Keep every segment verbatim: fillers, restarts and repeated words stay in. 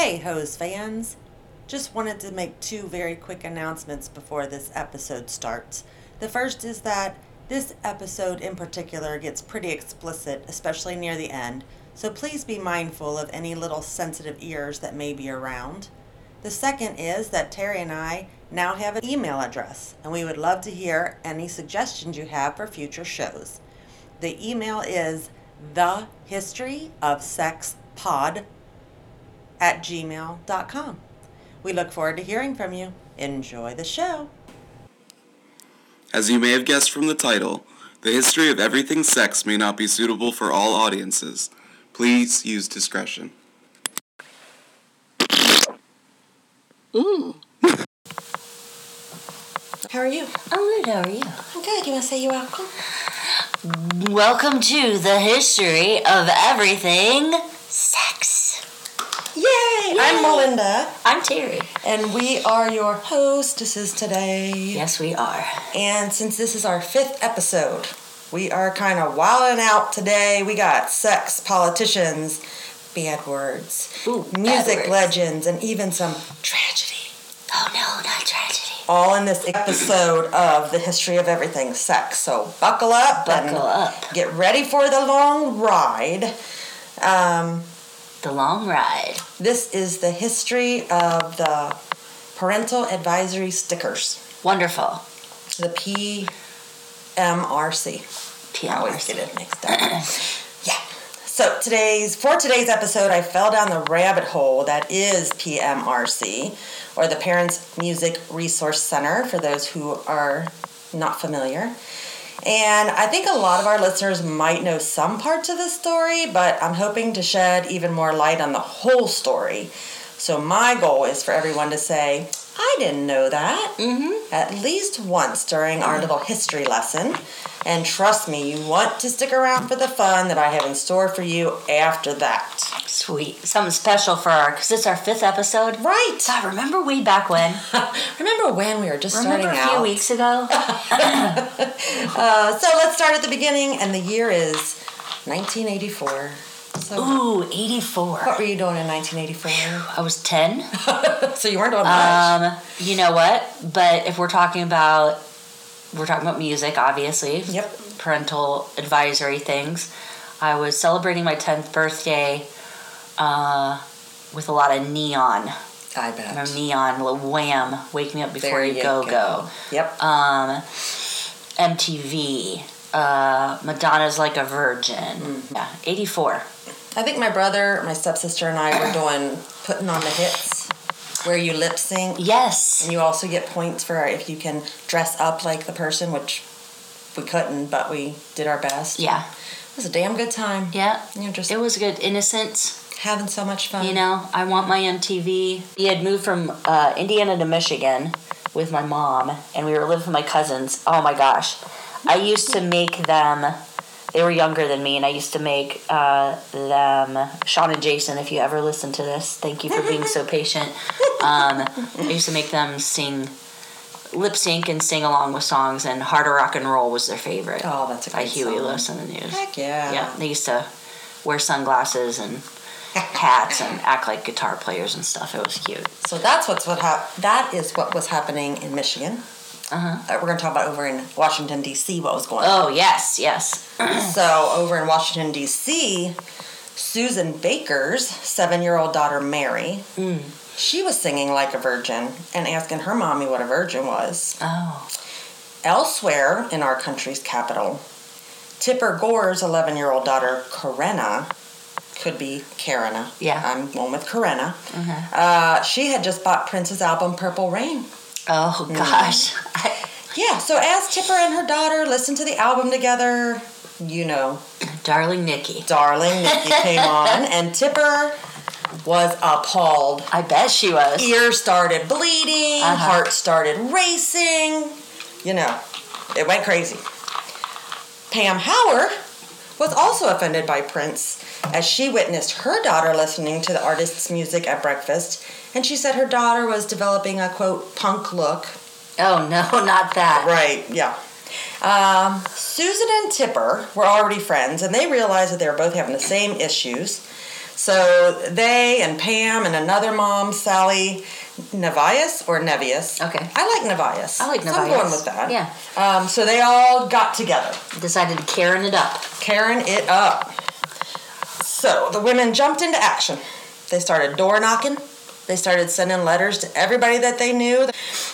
Hey Hoes fans, just wanted to make two very quick announcements before this episode starts. The first is that this episode in particular gets pretty explicit, especially near the end, so please be mindful of any little sensitive ears that may be around. The second is that Terry and I now have an email address, and we would love to hear any suggestions you have for future shows. The email is thehistoryofsexpod at gmail dot com. We look forward to hearing from you. Enjoy the show. As you may have guessed from the title, the history of everything sex may not be suitable for all audiences. Please use discretion. Mm. How are you? I'm good, how are you? I'm good. You want to say you're welcome? Welcome to the history of everything sex. Yay! Yay. I'm Melinda. I'm Terry. And we are your hostesses today. Yes, we are. And since this is our fifth episode, we are kind of wilding out today. We got sex, politicians, bad words, Ooh, music words. legends, and even some tragedy. Oh no, not tragedy. All in this episode of the history of everything sex. So buckle up buckle and up. Get ready for the long ride. Um, the long ride. This is the history of the parental advisory stickers. Wonderful. The P M R C. P M R C. I always get it mixed up. So today's for today's episode, I fell down the rabbit hole that is P M R C, or the Parents Music Resource Center, for those who are not familiar. And I think a lot of our listeners might know some parts of this story, but I'm hoping to shed even more light on the whole story. So my goal is for everyone to say, I didn't know that, mm-hmm. at least once during our little history lesson. And trust me, you want to stick around for the fun that I have in store for you after that. Sweet. Something special for our, because it's our fifth episode. Right. God, remember way back when? Remember when we were just remember starting out? Remember a few out. weeks ago? uh, so let's start at the beginning, and the year is nineteen eighty-four. So, Ooh, eighty-four. What were you doing in nineteen eighty-four? I was ten. So you weren't doing much. Um, you know what? But if we're talking about, we're talking about music, obviously. Yep. Parental advisory things. I was celebrating my tenth birthday uh, with a lot of neon. I bet. Remember neon, Wham, Wake Me Up Before You Go Go. Yep. Um, M T V. Uh, Madonna's Like a Virgin. Mm. Yeah, eighty-four. I think my brother, my stepsister, and I were doing Putting on the Hits, where you lip sync. Yes. And you also get points for if you can dress up like the person, which we couldn't, but we did our best. Yeah. It was a damn good time. Yeah. You're just, it was good. Innocence. Having so much fun. You know, I want my M T V. We had moved from uh, Indiana to Michigan with my mom, and we were living with my cousins. Oh, my gosh. I used to make them, they were younger than me, and I used to make uh, them, Sean and Jason, if you ever listen to this, thank you for being so patient. Um, I used to make them sing, lip sync and sing along with songs, and Harder Rock and Roll was their favorite. Oh, that's a great song. By Huey Lewis and the News. Heck yeah. Yeah, they used to wear sunglasses and hats and act like guitar players and stuff. It was cute. So that's what's what hap- that is what was happening in Michigan. Uh-huh. Uh, we're going to talk about over in Washington, D C what was going oh, on. Oh, yes, yes. So over in Washington, D C, Susan Baker's seven-year-old daughter, Mary, mm. she was singing Like a Virgin and asking her mommy what a virgin was. Oh. Elsewhere in our country's capital, Tipper Gore's eleven-year-old daughter, Karenna, could be Karenna. Yeah. I'm going with Karenna. Mm-hmm. Uh, she had just bought Prince's album, Purple Rain. Oh, gosh. Mm. Yeah, so as Tipper and her daughter listened to the album together, you know. Darling Nikki. Darling Nikki came on, and Tipper was appalled. I bet she was. Ear started bleeding, uh-huh. heart started racing. You know, it went crazy. Pam Hauer was also offended by Prince as she witnessed her daughter listening to the artist's music at breakfast, and she said her daughter was developing a, quote, punk look. Oh, no, not that. Right, yeah. Um, Susan and Tipper were already friends, and they realized that they were both having the same issues. So they and Pam and another mom, Sally Nevius or Nevius. Okay. I like Nevius. I like Nevius. So I'm going with that. Yeah. Um, so they all got together. Decided to Karen it up. Karen it up. So the women jumped into action. They started door knocking. They started sending letters to everybody that they knew,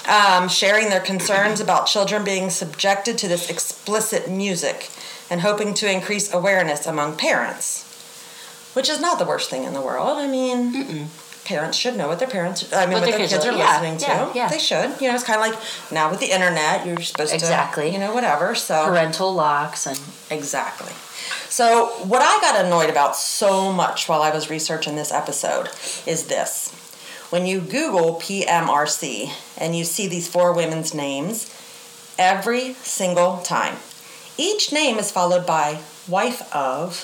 um, sharing their concerns about children being subjected to this explicit music and hoping to increase awareness among parents, which is not the worst thing in the world. I mean, Mm-mm. parents should know what their parents, I mean, what, what their kids, kids are yeah, listening to. Yeah, yeah. They should. You know, it's kind of like now with the internet, you're supposed exactly. to, you know, whatever. So parental locks and exactly. So what I got annoyed about so much while I was researching this episode is this. When you Google P M R C and you see these four women's names, every single time, each name is followed by wife of,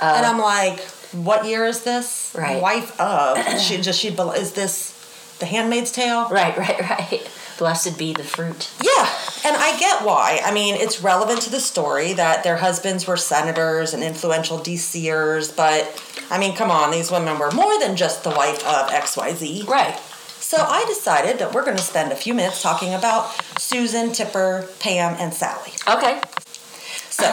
uh, and I'm like, what year is this? Right. Wife of. she just she is this The Handmaid's Tale? Right, right, right. Blessed be the fruit. Yeah, and I get why. I mean, it's relevant to the story that their husbands were senators and influential D Cers, but, I mean, come on, these women were more than just the wife of X Y Z. Right. So I decided that we're going to spend a few minutes talking about Susan, Tipper, Pam, and Sally. Okay. So,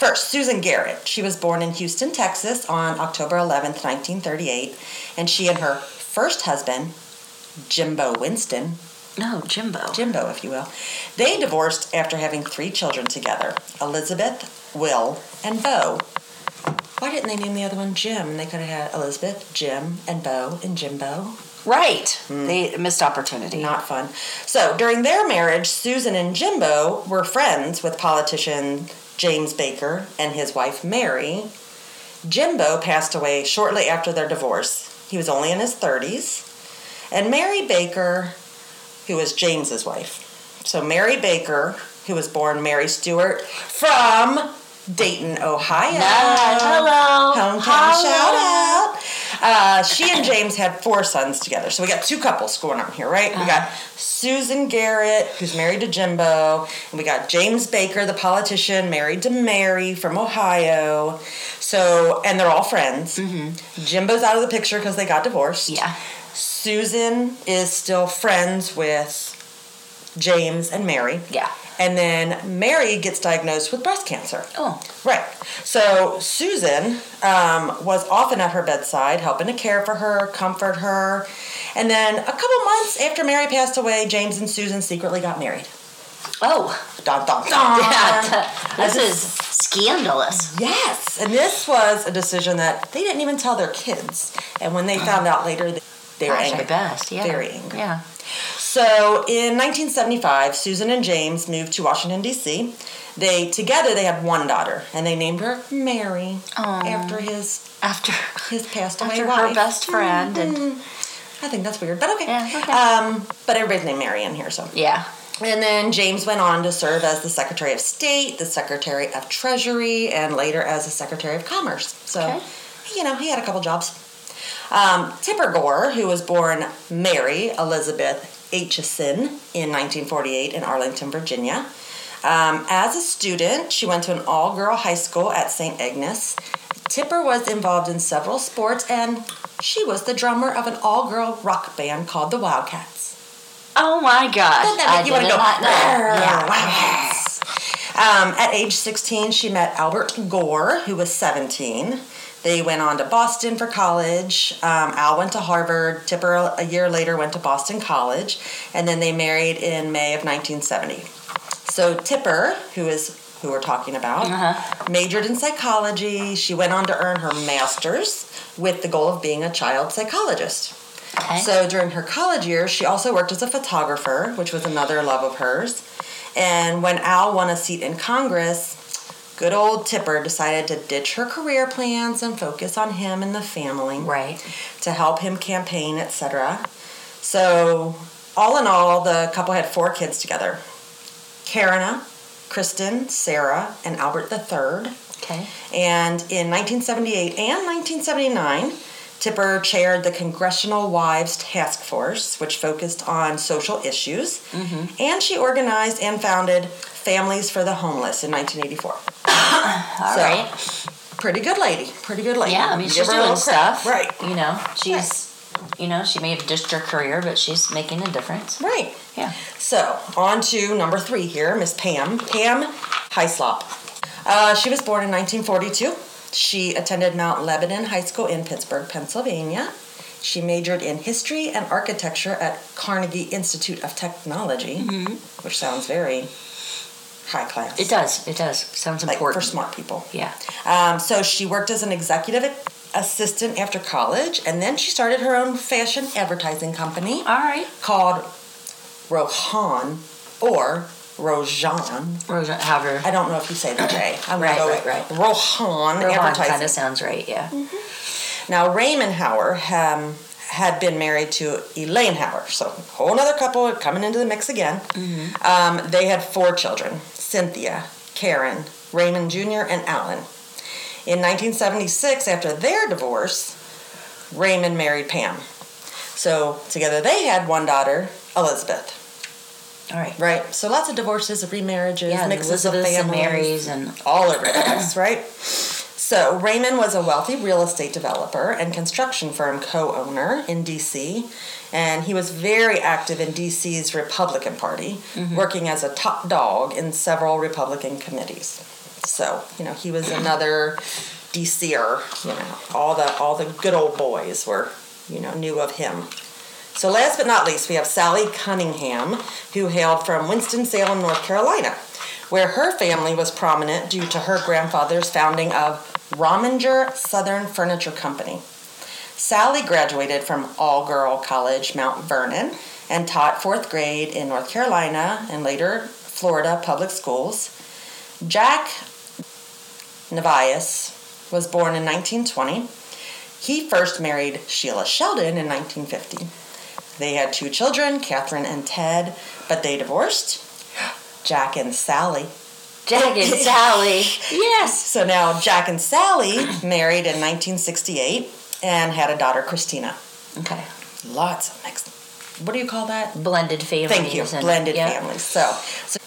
first, Susan Garrett. She was born in Houston, Texas on October eleventh, nineteen thirty-eight, and she and her first husband, Jimbo Winston... No, Jimbo. Jimbo, if you will. They divorced after having three children together, Elizabeth, Will, and Beau. Why didn't they name the other one Jim? They could have had Elizabeth, Jim, and Beau, and Jimbo. Right. Mm. They missed opportunity. Not fun. So, during their marriage, Susan and Jimbo were friends with politician James Baker and his wife, Mary. Jimbo passed away shortly after their divorce. He was only in his thirties. And Mary Baker... who was James's wife. So Mary Baker, who was born Mary Stewart from Dayton, Ohio. Nice. Hello. Hometown Hello. Shout out. Uh, she and James had four sons together. So we got two couples going on here, right? Uh-huh. We got Susan Garrett, who's married to Jimbo. And we got James Baker, the politician, married to Mary from Ohio. So, and they're all friends. Mm-hmm. Jimbo's out of the picture because they got divorced. Yeah. Susan is still friends with James and Mary. Yeah. And then Mary gets diagnosed with breast cancer. Oh. Right. So Susan um, was often at her bedside, helping to care for her, comfort her. And then a couple months after Mary passed away, James and Susan secretly got married. Oh. Dun, dun, dun. Yeah, this is scandalous. Yes. And this was a decision that they didn't even tell their kids. And when they found out later... They They were Gosh, angry. Best. Yeah. Very angry. Yeah. So in nineteen seventy-five, Susan and James moved to Washington, D C. They together they had one daughter, and they named her Mary Aww. after his after his passed away after wife. Her best friend. Mm-hmm. And I think that's weird, but okay. Yeah, okay. Um, but everybody's named Mary in here, so yeah. And then James went on to serve as the Secretary of State, the Secretary of Treasury, and later as the Secretary of Commerce. So okay. you know he had a couple jobs. Um, Tipper Gore, who was born Mary Elizabeth Aitchison in nineteen forty-eight in Arlington, Virginia. Um, as a student, she went to an all-girl high school at Saint Agnes. Tipper was involved in several sports, and she was the drummer of an all-girl rock band called the Wildcats. Oh, my gosh. Doesn't that make you want to go, yeah, Wildcats. Um, at age sixteen, she met Albert Gore, who was seventeen. They went on to Boston for college. Um, Al went to Harvard. Tipper, a year later, went to Boston College. And then they married in May of nineteen seventy. So Tipper, who is who we're talking about, uh-huh. majored in psychology. She went on to earn her master's with the goal of being a child psychologist. Okay. So during her college years, she also worked as a photographer, which was another love of hers. And when Al won a seat in Congress... Good old Tipper decided to ditch her career plans and focus on him and the family. Right. To help him campaign, et cetera. So, all in all, the couple had four kids together. Karina, Kristen, Sarah, and Albert the third. Okay. And in nineteen seventy-eight and nineteen seventy-nine, Tipper chaired the Congressional Wives Task Force, which focused on social issues. Mm-hmm. And she organized and founded Families for the Homeless in nineteen eighty-four. All so, right. pretty good lady. Pretty good lady. Yeah, I mean, she's doing stuff. Right. You know, she's, you know, she may have ditched her career, but she's making a difference. Right. Yeah. So, on to number three here, Miss Pam. Pam Hyslop. Uh, she was born in nineteen forty-two. She attended Mount Lebanon High School in Pittsburgh, Pennsylvania. She majored in history and architecture at Carnegie Institute of Technology, mm-hmm. which sounds very high class. It does. It does. Sounds like important. For smart people. Yeah. Um, so she worked as an executive assistant after college, and then she started her own fashion advertising company. All right. Called Rojan or Rojan. Rojan, however. I don't know if you say the J. I'm right, right, right. Rojan, Rojan advertising. Kind of sounds right, yeah. Mm-hmm. Now, Raymond Hauer um, had been married to Elaine Hauer, so a whole other couple coming into the mix again. Mm-hmm. Um, they had four children, Cynthia, Karen, Raymond Junior, and Alan. In nineteen seventy-six, after their divorce, Raymond married Pam. So together they had one daughter, Elizabeth. All right. Right. So lots of divorces, remarriages, yeah, mixes of families. And Marys and all of it, right? So Raymond was a wealthy real estate developer and construction firm co-owner in D C, and he was very active in D C's Republican Party, mm-hmm. working as a top dog in several Republican committees. So, you know, he was another D C-er, you know. All the all the good old boys were, you know, knew of him. So last but not least, we have Sally Cunningham, who hailed from Winston-Salem, North Carolina, where her family was prominent due to her grandfather's founding of Rominger Southern Furniture Company. Sally graduated from all-girl college Mount Vernon and taught fourth grade in North Carolina and later Florida public schools. Jack Navias was born in nineteen twenty. He first married Sheila Sheldon in nineteen fifty. They had two children, Catherine and Ted, but they divorced. Jack and Sally. Jack and Sally. Yes. So now Jack and Sally married in nineteen sixty-eight and had a daughter, Christina. Okay. Lots of mixed. What do you call that? Blended families. Thank you. And, Blended yeah. families. So, so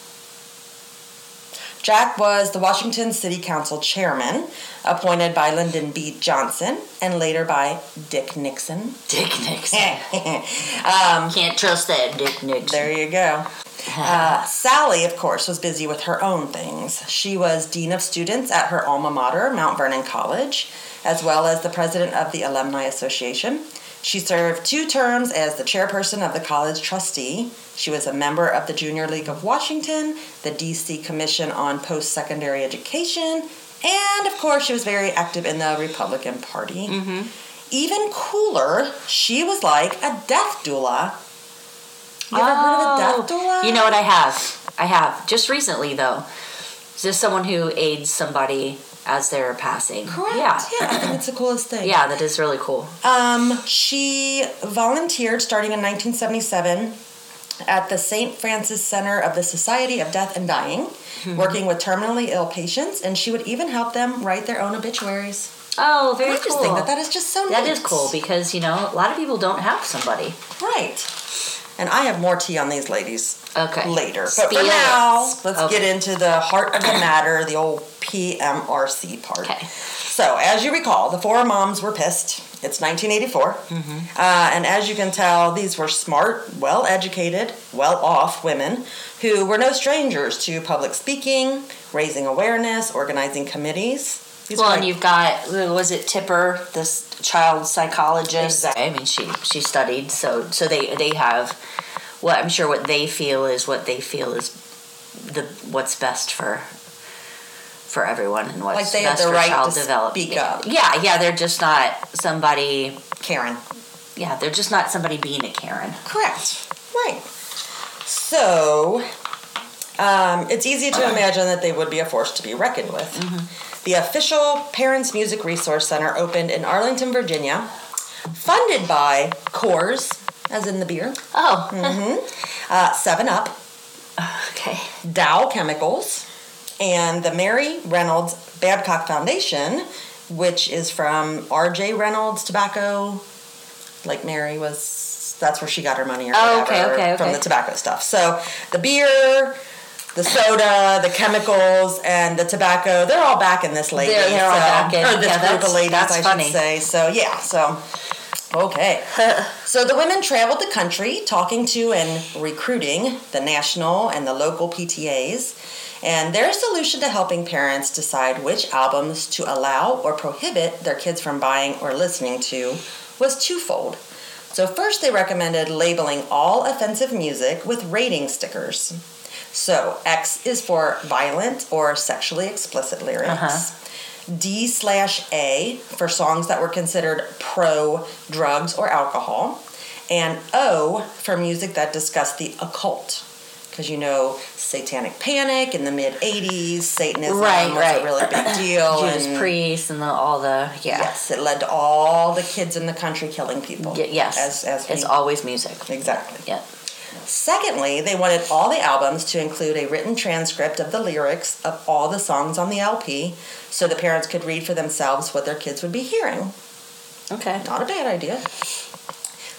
Jack was the Washington City Council chairman, appointed by Lyndon B. Johnson, and later by Dick Nixon. Dick Nixon. um, Can't trust that Dick Nixon. There you go. Uh, Sally, of course, was busy with her own things. She was dean of students at her alma mater, Mount Vernon College, as well as the president of the Alumni Association. She served two terms as the chairperson of the college trustee. She was a member of the Junior League of Washington, the D C Commission on Post-Secondary Education, and, of course, she was very active in the Republican Party. Mm-hmm. Even cooler, she was like a death doula. You ever oh, heard of a death doula? You know what? I have. I have. Just recently, though. Just someone who aids somebody as they're passing. Correct. Yeah. yeah, I think it's the coolest thing. Yeah, that is really cool. Um, she volunteered starting in nineteen seventy-seven at the Saint Francis Center of the Society of Death and Dying, mm-hmm. working with terminally ill patients, and she would even help them write their own obituaries. Oh, very I cool. I just think that that is just so neat. That is cool because, you know, a lot of people don't have somebody. Right. And I have more tea on these ladies okay. later. But Spiel for now, it. let's okay. get into the heart of the matter, the old P M R C part. Okay. So, as you recall, the four moms were pissed. It's nineteen eighty-four. Mm-hmm. Uh, and as you can tell, these were smart, well-educated, well-off women who were no strangers to public speaking, raising awareness, organizing committees. These well, like, and you've got, was it Tipper, this child psychologist? Exactly. I mean, she, she studied, so so they they have, well, I'm sure what they feel is what they feel is the what's best for for everyone and what's like they best have the for right child development. Speak up. Yeah, yeah, they're just not somebody. Karen. Yeah, they're just not somebody being a Karen. Correct. Right. So, um, it's easy to imagine that they would be a force to be reckoned with. Mm-hmm. The official Parents Music Resource Center opened in Arlington, Virginia, funded by Coors, as in the beer. Oh. Mm-hmm. uh, Seven Up. Okay. Dow Chemicals. And the Mary Reynolds Babcock Foundation, which is from R J Reynolds Tobacco. Like Mary was, that's where she got her money or whatever. Oh, okay, okay, okay. From the tobacco stuff. So the beer, the soda, the chemicals, and the tobacco, they're all back in this lady. They're, they're so, all back in. Or this yeah, group of ladies, that's I funny. should say. So, yeah, so... Okay. So the women traveled the country talking to and recruiting the national and the local P T As, and their solution to helping parents decide which albums to allow or prohibit their kids from buying or listening to was twofold. So first they recommended labeling all offensive music with rating stickers. So X is for violent or sexually explicit lyrics. Uh-huh. D slash A for songs that were considered pro-drugs or alcohol, and O for music that discussed the occult, because, you know, Satanic Panic in the mid-eighties, Satanism right, was right. a really big deal. Judas and Priest and the, all the, yeah. Yes, it led to all the kids in the country killing people. Y- yes, as, as it's always music. Exactly. Yeah. Secondly, they wanted all the albums to include a written transcript of the lyrics of all the songs on the L P, so the parents could read for themselves what their kids would be hearing. Okay. Not a bad idea.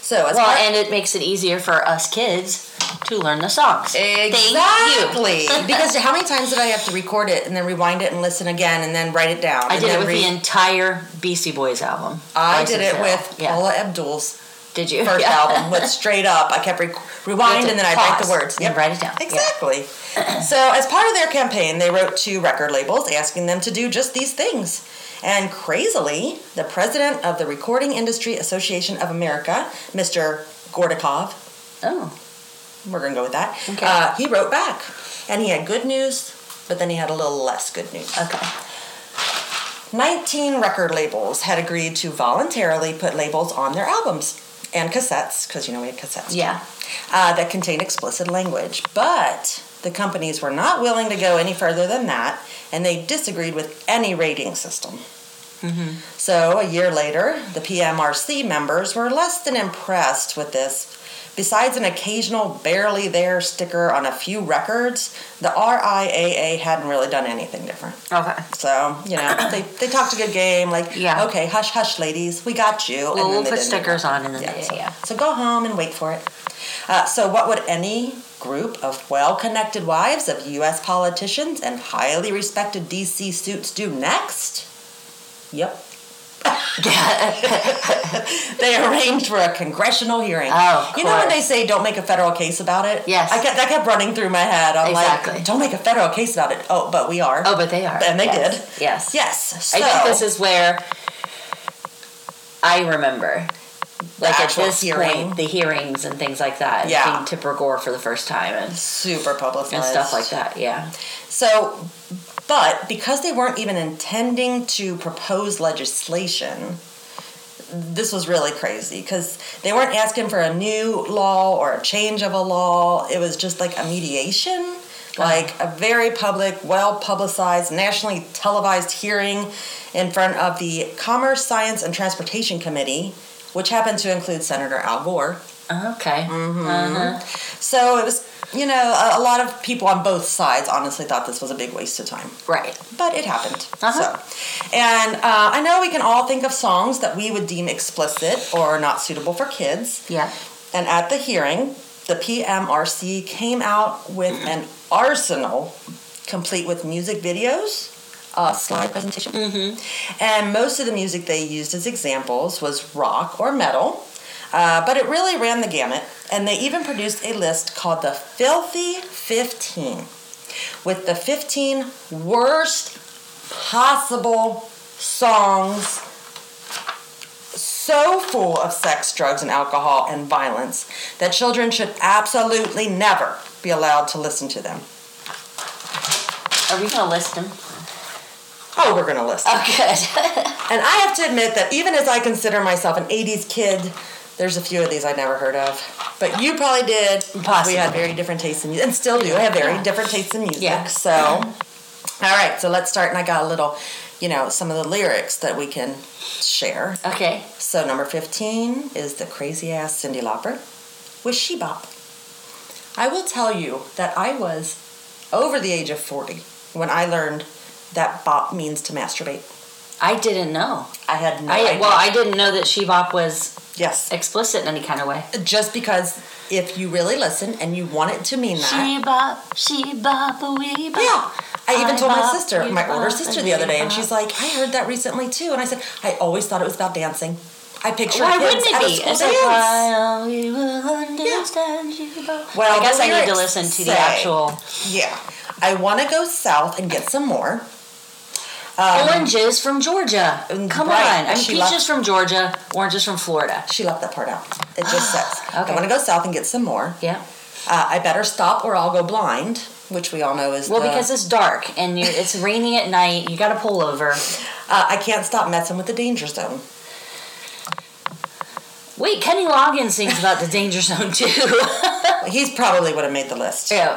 So, as well, part- and it makes it easier for us kids to learn the songs. Exactly. Thank you. Because how many times did I have to record it and then rewind it and listen again and then write it down? I did it with re- the entire Beastie Boys album. I, I did it with yeah. Paula Abdul's. Did you? First yeah. album went straight up. I kept re- rewind and then I write the words. Yep. And write it down. Exactly. Yep. So as part of their campaign, they wrote to record labels asking them to do just these things. And crazily, the president of the Recording Industry Association of America, Mister Gordikov. Oh. We're going to go with that. Okay. Uh, he wrote back. And he had good news, but then he had a little less good news. Okay. nineteen record labels had agreed to voluntarily put labels on their albums. And cassettes, because, you know, we had cassettes. Yeah. Uh, that contained explicit language. But the companies were not willing to go any further than that, and they disagreed with any rating system. Mm-hmm. So a year later, the P M R C members were less than impressed with this. Besides an occasional barely there sticker on a few records, the R I A A hadn't really done anything different. Okay. So, you know, they, they talked a good game, like, yeah. okay, hush, hush, ladies, we got you. Well, and then we'll put stickers on in the day, yeah. So go home and wait for it. Uh, so what would any group of well-connected wives of U S politicians and highly respected D C suits do next? Yep. They arranged for a congressional hearing. Oh, you know when they say don't make a federal case about it? Yes. I kept, that kept running through my head. I'm exactly. like, don't make a federal case about it. Oh, but we are. Oh, but they are. And they yes. did. Yes. Yes. So, I think this is where I remember. Like at this hearing. point, the hearings and things like that. Yeah. Seeing Tipper Gore for the first time. And super publicized. And stuff like that, yeah. So... But because they weren't even intending to propose legislation, this was really crazy because they weren't asking for a new law or a change of a law. It was just like a mediation, like a very public, well-publicized, nationally televised hearing in front of the Commerce, Science, and Transportation Committee, which happened to include Senator Al Gore. Okay. Mm-hmm. Uh-huh. So it was... You know, a lot of people on both sides honestly thought this was a big waste of time. Right. But it happened. Uh-huh. So. And uh, I know we can all think of songs that we would deem explicit or not suitable for kids. Yeah. And at the hearing, the P M R C came out with an arsenal complete with music videos, a slide presentation. Mm-hmm. And most of the music they used as examples was rock or metal. Uh, but it really ran the gamut, and they even produced a list called the Filthy fifteen, with the fifteen worst possible songs so full of sex, drugs, and alcohol and violence that children should absolutely never be allowed to listen to them. Are we going to list them? Oh, we're going to list them. Oh, good. And I have to admit that even as I consider myself an eighties kid... There's a few of these I'd never heard of. But you probably did. Possibly. We had very different tastes in music. And still do have very different tastes in music. Yeah. So, all right. So let's start. And I got a little, you know, some of the lyrics that we can share. Okay. So number fifteen is the crazy-ass Cyndi Lauper with She Bop. I will tell you that I was over the age of forty when I learned that bop means to masturbate. I didn't know. I had no I, idea. Well, I didn't know that Shebop was yes. explicit in any kind of way. Just because if you really listen and you want it to mean that. Shebop, shebop, weebop. Yeah. I even I told my sister, my older sister the other day, and she's like, I heard that recently too. And I said, I always thought it was about dancing. I picture Why wouldn't it be? It's like, while we will understand yeah. you both. Well, I guess I need to listen to say, the actual... Yeah. I want to go south and get some more. Um, Oranges from Georgia. Come right. on. I mean, peaches left, from Georgia, oranges from Florida. She left that part out. It just says, okay. I want to go south and get some more. Yeah. Uh, I better stop or I'll go blind, which we all know is Well, the, because it's dark and you're, it's raining at night. You got to pull over. Uh, I can't stop messing with the danger zone. Wait, Kenny Loggins sings about the danger zone, too. He's probably would have made the list. Yeah.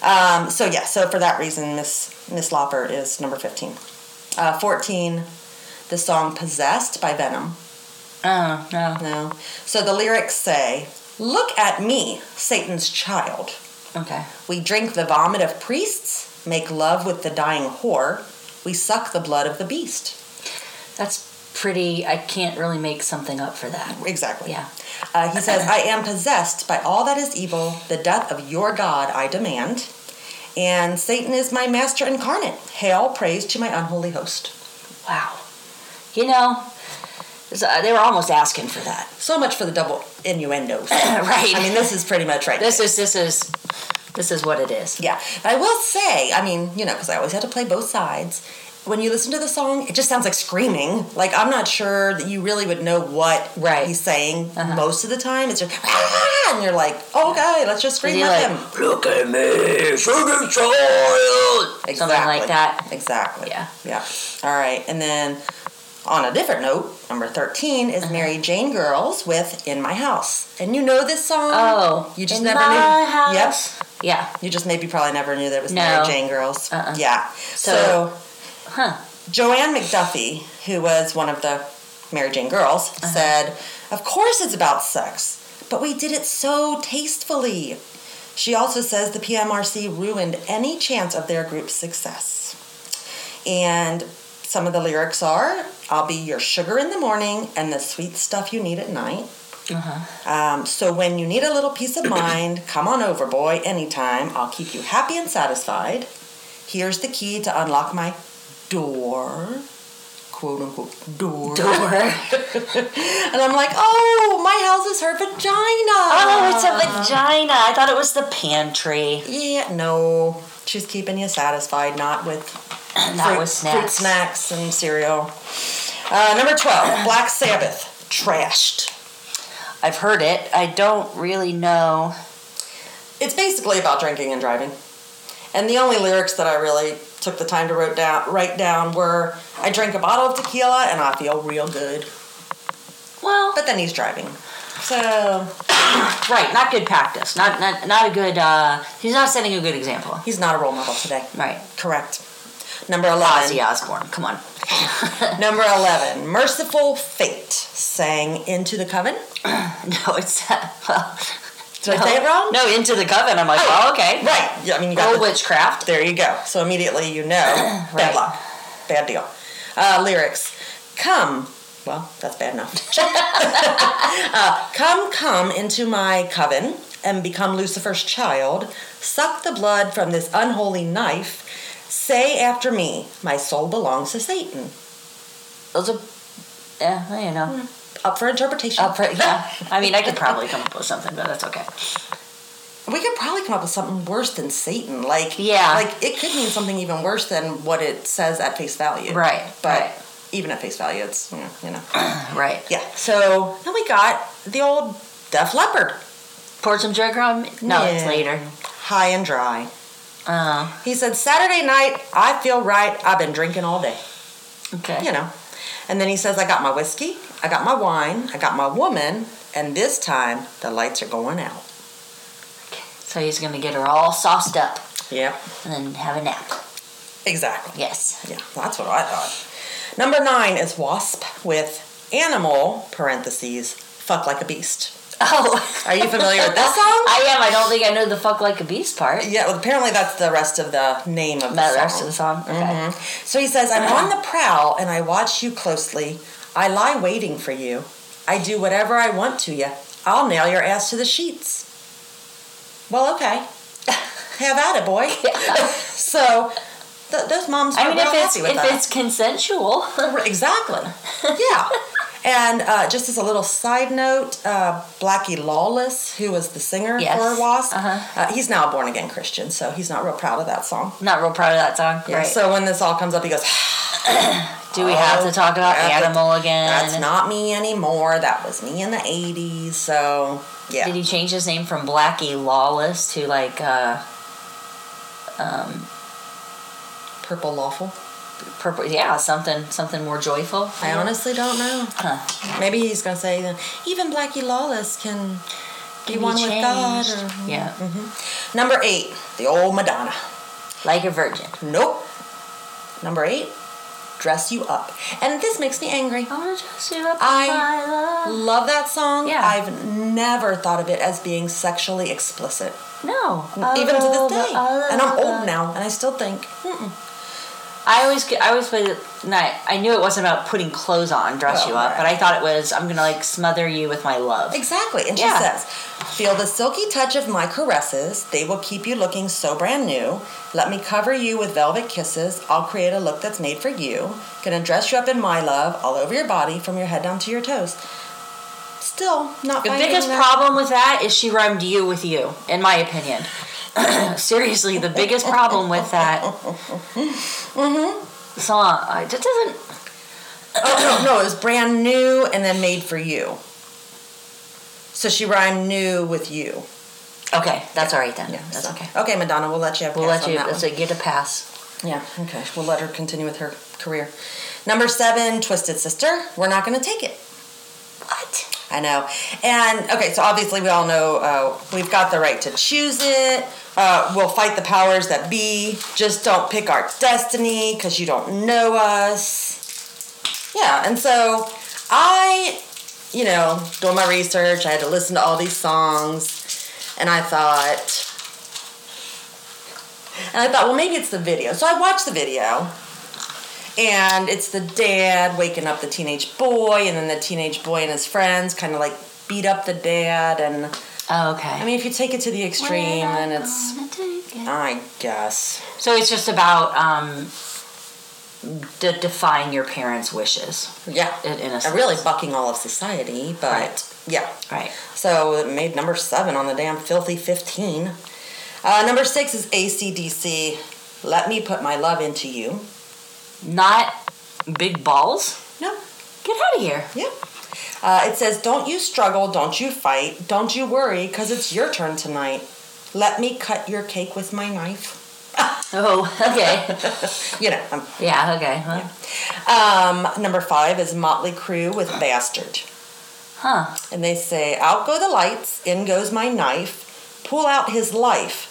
Um, so, yeah. So, for that reason, Miss Miss Lauper is number fifteen. Uh, fourteen, the song Possessed by Venom. Oh, no. No. So, the lyrics say, look at me, Satan's child. Okay. We drink the vomit of priests, make love with the dying whore. We suck the blood of the beast. That's pretty, I can't really make something up for that. Exactly. Yeah. Uh, he says, I am possessed by all that is evil, the death of your God I demand, and Satan is my master incarnate. Hail, praise to my unholy host. Wow. You know, they were almost asking for that. So much for the double innuendos. Right. I mean, this is pretty much right. This is, this is... This is what it is. Yeah. But I will say, I mean, you know, because I always have to play both sides. When you listen to the song, it just sounds like screaming. Like, I'm not sure that you really would know what right. he's saying uh-huh. most of the time. It's just, ah! And you're like, okay, let's just scream with like, him. Look at me, sugar child. Exactly. Something like that. Exactly. Yeah. Yeah. All right. And then, on a different note, number thirteen is uh-huh. Mary Jane Girls with In My House. And you know this song. Oh. You just in never my knew. House. Yes. Yeah. You just maybe probably never knew there was no. Mary Jane Girls. Uh-uh. Yeah. So, so huh. Joanne McDuffie, who was one of the Mary Jane Girls, uh-huh. said, of course it's about sex, but we did it so tastefully. She also says the P M R C ruined any chance of their group's success. And some of the lyrics are, I'll be your sugar in the morning and the sweet stuff you need at night. Uh-huh. Um, so when you need a little peace of mind, come on over, boy, anytime. I'll keep you happy and satisfied. Here's the key to unlock my door. Quote, unquote, door. Door. And I'm like, oh, my house is her vagina. Oh, it's a vagina. I thought it was the pantry. Yeah, no. She's keeping you satisfied, not with, not fruit, with snacks. Fruit snacks and cereal. Uh, number twelve, Black Sabbath, Trashed. I've heard it. I don't really know. It's basically about drinking and driving. And the only lyrics that I really took the time to wrote down, write down were, I drink a bottle of tequila and I feel real good. Well. But then he's driving. So. Right. Not good practice. Not not, not a good, uh, he's not setting a good example. He's not a role model today. Right. Correct. Number eleven. Ozzy Osbourne. Come on. Number eleven, Merciful Fate, sang Into the Coven. No, it's, uh, well... Did no, I say it wrong? No, Into the Coven. I'm like, oh, oh okay. Right. Yeah, I mean, you got the... witchcraft. There you go. So immediately you know. Right. Bad luck. Bad deal. Uh, lyrics. Come. Well, that's bad enough. uh, come, come into my coven and become Lucifer's child. Suck the blood from this unholy knife. Say after me, my soul belongs to Satan. Those are, yeah, you know. Up for interpretation. Up for, yeah. I mean, I could probably come up with something, but that's okay. We could probably come up with something worse than Satan. Like, yeah. Like, it could mean something even worse than what it says at face value. Right. But right. even at face value, it's, you know. You know. Right. Yeah. So, then we got the old Def Leppard. Pour Some Sugar on Me? No, yeah. It's later. High and Dry. Uh-huh. He said, Saturday night, I feel right. I've been drinking all day. Okay. You know. And then he says, I got my whiskey, I got my wine, I got my woman, and this time the lights are going out. Okay. So he's going to get her all sauced up. Yeah. And then have a nap. Exactly. Yes. Yeah. That's what I thought. Number nine is W A S P with Animal, parentheses, Fuck Like a Beast. Oh. Are you familiar with that song? I am. I don't think I know the fuck like a beast part. Yeah, well, apparently that's the rest of the name of the that song. The rest of the song? Okay. Mm-hmm. So he says, I'm uh-huh. on the prowl and I watch you closely. I lie waiting for you. I do whatever I want to you. I'll nail your ass to the sheets. Well, okay. Have at it, boy. Yeah. So... Th- those moms were I mean, real if it's, happy with if that. If it's consensual. Exactly. Yeah. And uh, just as a little side note, uh, Blackie Lawless, who was the singer yes. for W A S P, uh-huh. uh, he's now a born-again Christian, so he's not real proud of that song. Not real proud of that song, yeah. Right. So when this all comes up, he goes... Do we oh, have to talk about Animal to, again? That's not me anymore. That was me in the eighties, so... Yeah. Did he change his name from Blackie Lawless to, like, uh... Um... Purple Lawful? Purple, yeah, something something more joyful. I honestly don't know. Huh. Maybe he's going to say, even Blackie Lawless can, can be one changed. With God. Or, yeah. Mm-hmm. Number eight, the old Madonna. Like a virgin. Nope. Number eight, dress you up. And this makes me angry. I want to dress you up. I love. love that song. Yeah. I've never thought of it as being sexually explicit. No. I even to this day. The, and I'm old now, and I still think, mm-mm. I always, I always played it, I, I knew it wasn't about putting clothes on, dress oh, you up, right. but I thought it was, I'm going to, like, smother you with my love. Exactly. And yeah. she says, feel the silky touch of my caresses. They will keep you looking so brand new. Let me cover you with velvet kisses. I'll create a look that's made for you. Going to dress you up in my love all over your body from your head down to your toes. Still not The biggest that. problem with that is she rhymed you with you, in my opinion. Seriously, the biggest problem with that mm-hmm. song, I just doesn't... oh, no, no, it was brand new and then made for you. So she rhymed new with you. Okay, that's yeah. all right then. Yeah, that's so. okay. Okay, Madonna, we'll let you have a we'll pass let you, on that so get a pass. Yeah, okay. We'll let her continue with her career. Number seven, Twisted Sister. We're not going to take it. What? I know. And, okay, so obviously we all know uh, we've got the right to choose it. Uh, we'll fight the powers that be. Just don't pick our destiny because you don't know us. Yeah, and so I, you know, doing my research, I had to listen to all these songs, and I thought, and I thought, well, maybe it's the video. So I watched the video. And it's the dad waking up the teenage boy, and then the teenage boy and his friends kind of like beat up the dad. And oh, okay. I mean, if you take it to the extreme, then it's, it. I guess. So it's just about um, de- defying your parents' wishes. Yeah. In, in a sense. Really bucking all of society, but right. yeah. Right. So it made number seven on the damn filthy fifteen. Uh, number six is A C D C, Let Me Put My Love Into You. Not big balls? No. Get out of here. Yeah. Uh, it says, don't you struggle, don't you fight, don't you worry, because it's your turn tonight. Let me cut your cake with my knife. Oh, okay. You know. Um, yeah, okay. Huh? Yeah. Um, number five is Motley Crue with Bastard. Huh. And they say, out go the lights, in goes my knife, pull out his life,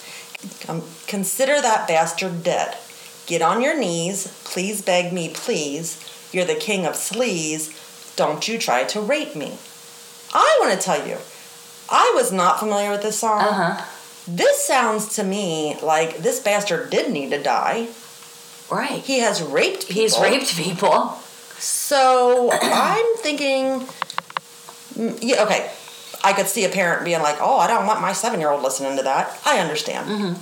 um, consider that bastard dead. Get on your knees. Please beg me, please. You're the king of sleaze. Don't you try to rape me. I want to tell you, I was not familiar with this song. Uh-huh. This sounds to me like this bastard did need to die. Right. He has raped people. He's raped people. So I'm thinking, yeah, okay, I could see a parent being like, oh, I don't want my seven-year-old listening to that. I understand. Mm-hmm.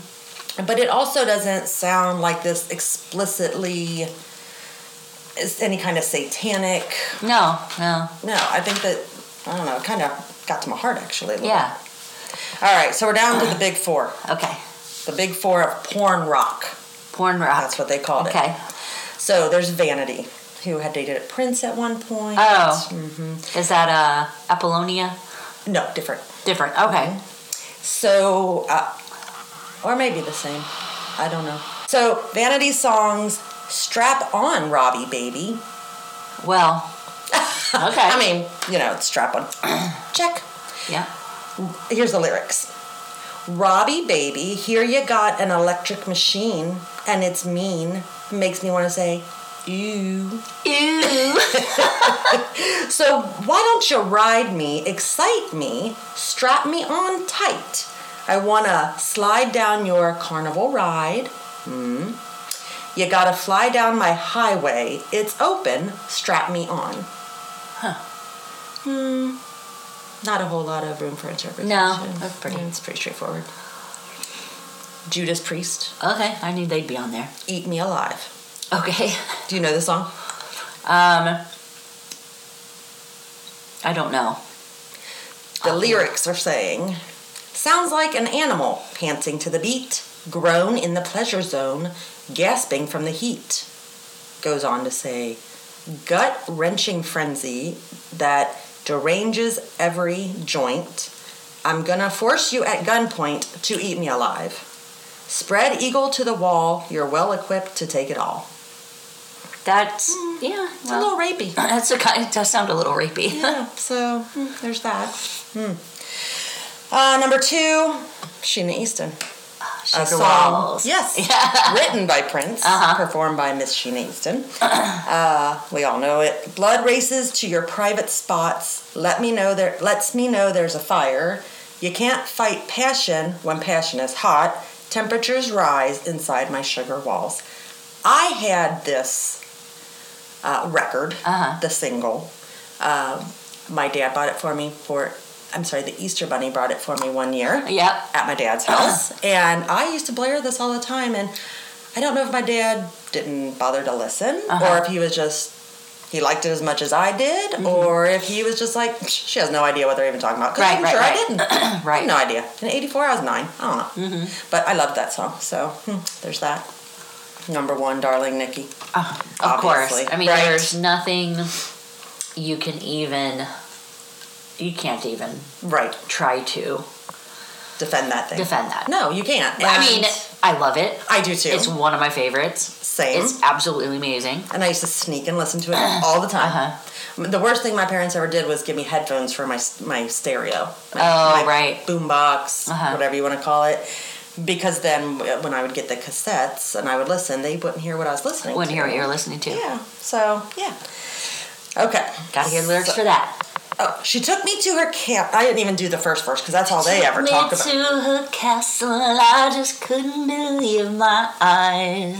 But it also doesn't sound like this explicitly is any kind of satanic. No, no. No, I think that, I don't know, it kind of got to my heart, actually. A little yeah. bit. All right, so we're down to the big four. Okay. The big four of porn rock. Porn rock. That's what they called okay. it. Okay. So there's Vanity, who had dated at Prince at one point. Oh. Mm-hmm. Is that uh, Apollonia? No, different. Different, okay. Mm-hmm. So... Uh, Or maybe the same. I don't know. So, Vanity Song's Strap On, Robbie Baby. Well, okay. I mean, you know, it's Strap On. Check. Yeah. Here's the lyrics. Robbie Baby, here you got an electric machine, and it's mean. Makes me want to say, Ew. Ew. So why don't you ride me, excite me, strap me on tight. I want to slide down your carnival ride. Hmm. You got to fly down my highway. It's open. Strap me on. Huh. Hmm. Not a whole lot of room for interpretation. No. That's pretty, yeah, it's pretty straightforward. Judas Priest. Okay. I knew they'd be on there. Eat Me Alive. Okay. Do you know the song? Um, I don't know. The oh, lyrics are saying, sounds like an animal panting to the beat, grown in the pleasure zone, gasping from the heat. Goes on to say, gut-wrenching frenzy that deranges every joint. I'm gonna force you at gunpoint to eat me alive. Spread eagle to the wall, you're well equipped to take it all. That's, mm, yeah. It's well, a little rapey. That's a, it does sound a little rapey. Yeah, so mm, there's that. Mm. Uh, number two, Sheena Easton. Oh, she's a song, walls. Yes, yeah. Written by Prince, uh-huh. Performed by Miss Sheena Easton. uh, we all know it. Blood races to your private spots. Let me know there. Lets me know there's a fire. You can't fight passion when passion is hot. Temperatures rise inside my sugar walls. I had this uh, record, uh-huh. the single. Uh, my dad bought it for me for, I'm sorry, the Easter Bunny brought it for me one year yep. at my dad's house. Uh-huh. And I used to blare this all the time. And I don't know if my dad didn't bother to listen uh-huh. or if he was just, he liked it as much as I did mm-hmm. or if he was just like, she has no idea what they're even talking about. Because right, I'm right, sure right. I didn't. right. I had no idea. In eighty-four, I was nine. I don't know. Mm-hmm. But I loved that song. So hmm, there's that. Number one, Darling Nikki. Oh, of course. I mean, right? There's nothing you can even, you can't even right. try to defend that thing. Defend that. No, you can't. And I mean, I love it. I do too. It's one of my favorites. Same. It's absolutely amazing. And I used to sneak and listen to it all the time. Uh-huh. The worst thing my parents ever did was give me headphones for my my stereo. My, oh, my right. boombox, uh-huh. whatever you want to call it. Because then when I would get the cassettes and I would listen, they wouldn't hear what I was listening wouldn't to. Wouldn't hear what you were listening to. Yeah. So, yeah. Okay. Gotta hear lyrics so, for that. Oh, she took me to her camp. I didn't even do the first verse because that's all they ever talk about. She took me to her castle and I just couldn't believe my eyes.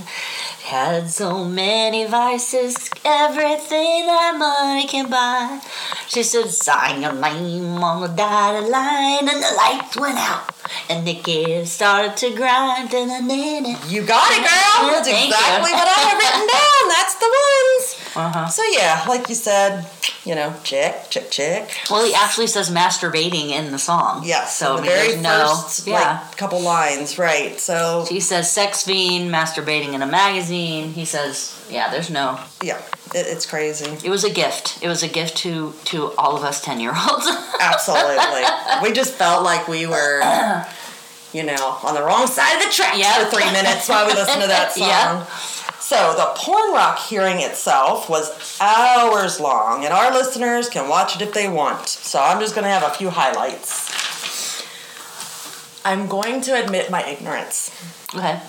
Had so many vices, everything that money can buy. She said, sign your name on the dotted line, and the lights went out, and Nikki started to grind. You got it, girl. That's exactly what I had written down. That's the ones. Uh-huh. So yeah, like you said, you know, chick, chick, chick. Well, he actually says masturbating in the song. Yes. So I mean, the very first no, like, yeah. couple lines, right? So she says sex fiend, masturbating in a magazine. He says, yeah, there's no... Yeah, it, it's crazy. It was a gift. It was a gift to, to all of us ten-year-olds. Absolutely. We just felt like we were, you know, on the wrong side of the track yep. for three minutes while we listened to that song. Yep. So the porn rock hearing itself was hours long, and our listeners can watch it if they want. So I'm just going to have a few highlights. I'm going to admit my ignorance. Okay.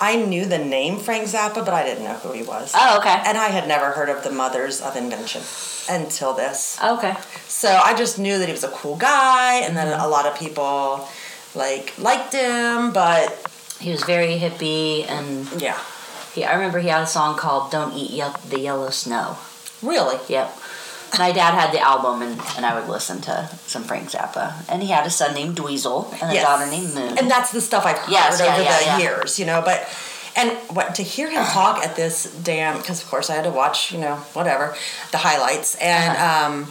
I knew the name Frank Zappa, but I didn't know who he was. Oh, okay. And I had never heard of the Mothers of Invention until this. Okay. So I just knew that he was a cool guy, and that mm-hmm. a lot of people like liked him, but he was very hippie, and yeah, he, I remember he had a song called "Don't Eat Ye- the Yellow Snow." Really? Yep. My dad had the album, and, and I would listen to some Frank Zappa. And he had a son named Dweezil and a yes. daughter named Moon. And that's the stuff I've heard yes, yeah, over yeah, the yeah. years, you know. But and what, to hear him talk at this damn, because of course I had to watch, you know, whatever, the highlights. And uh-huh. um,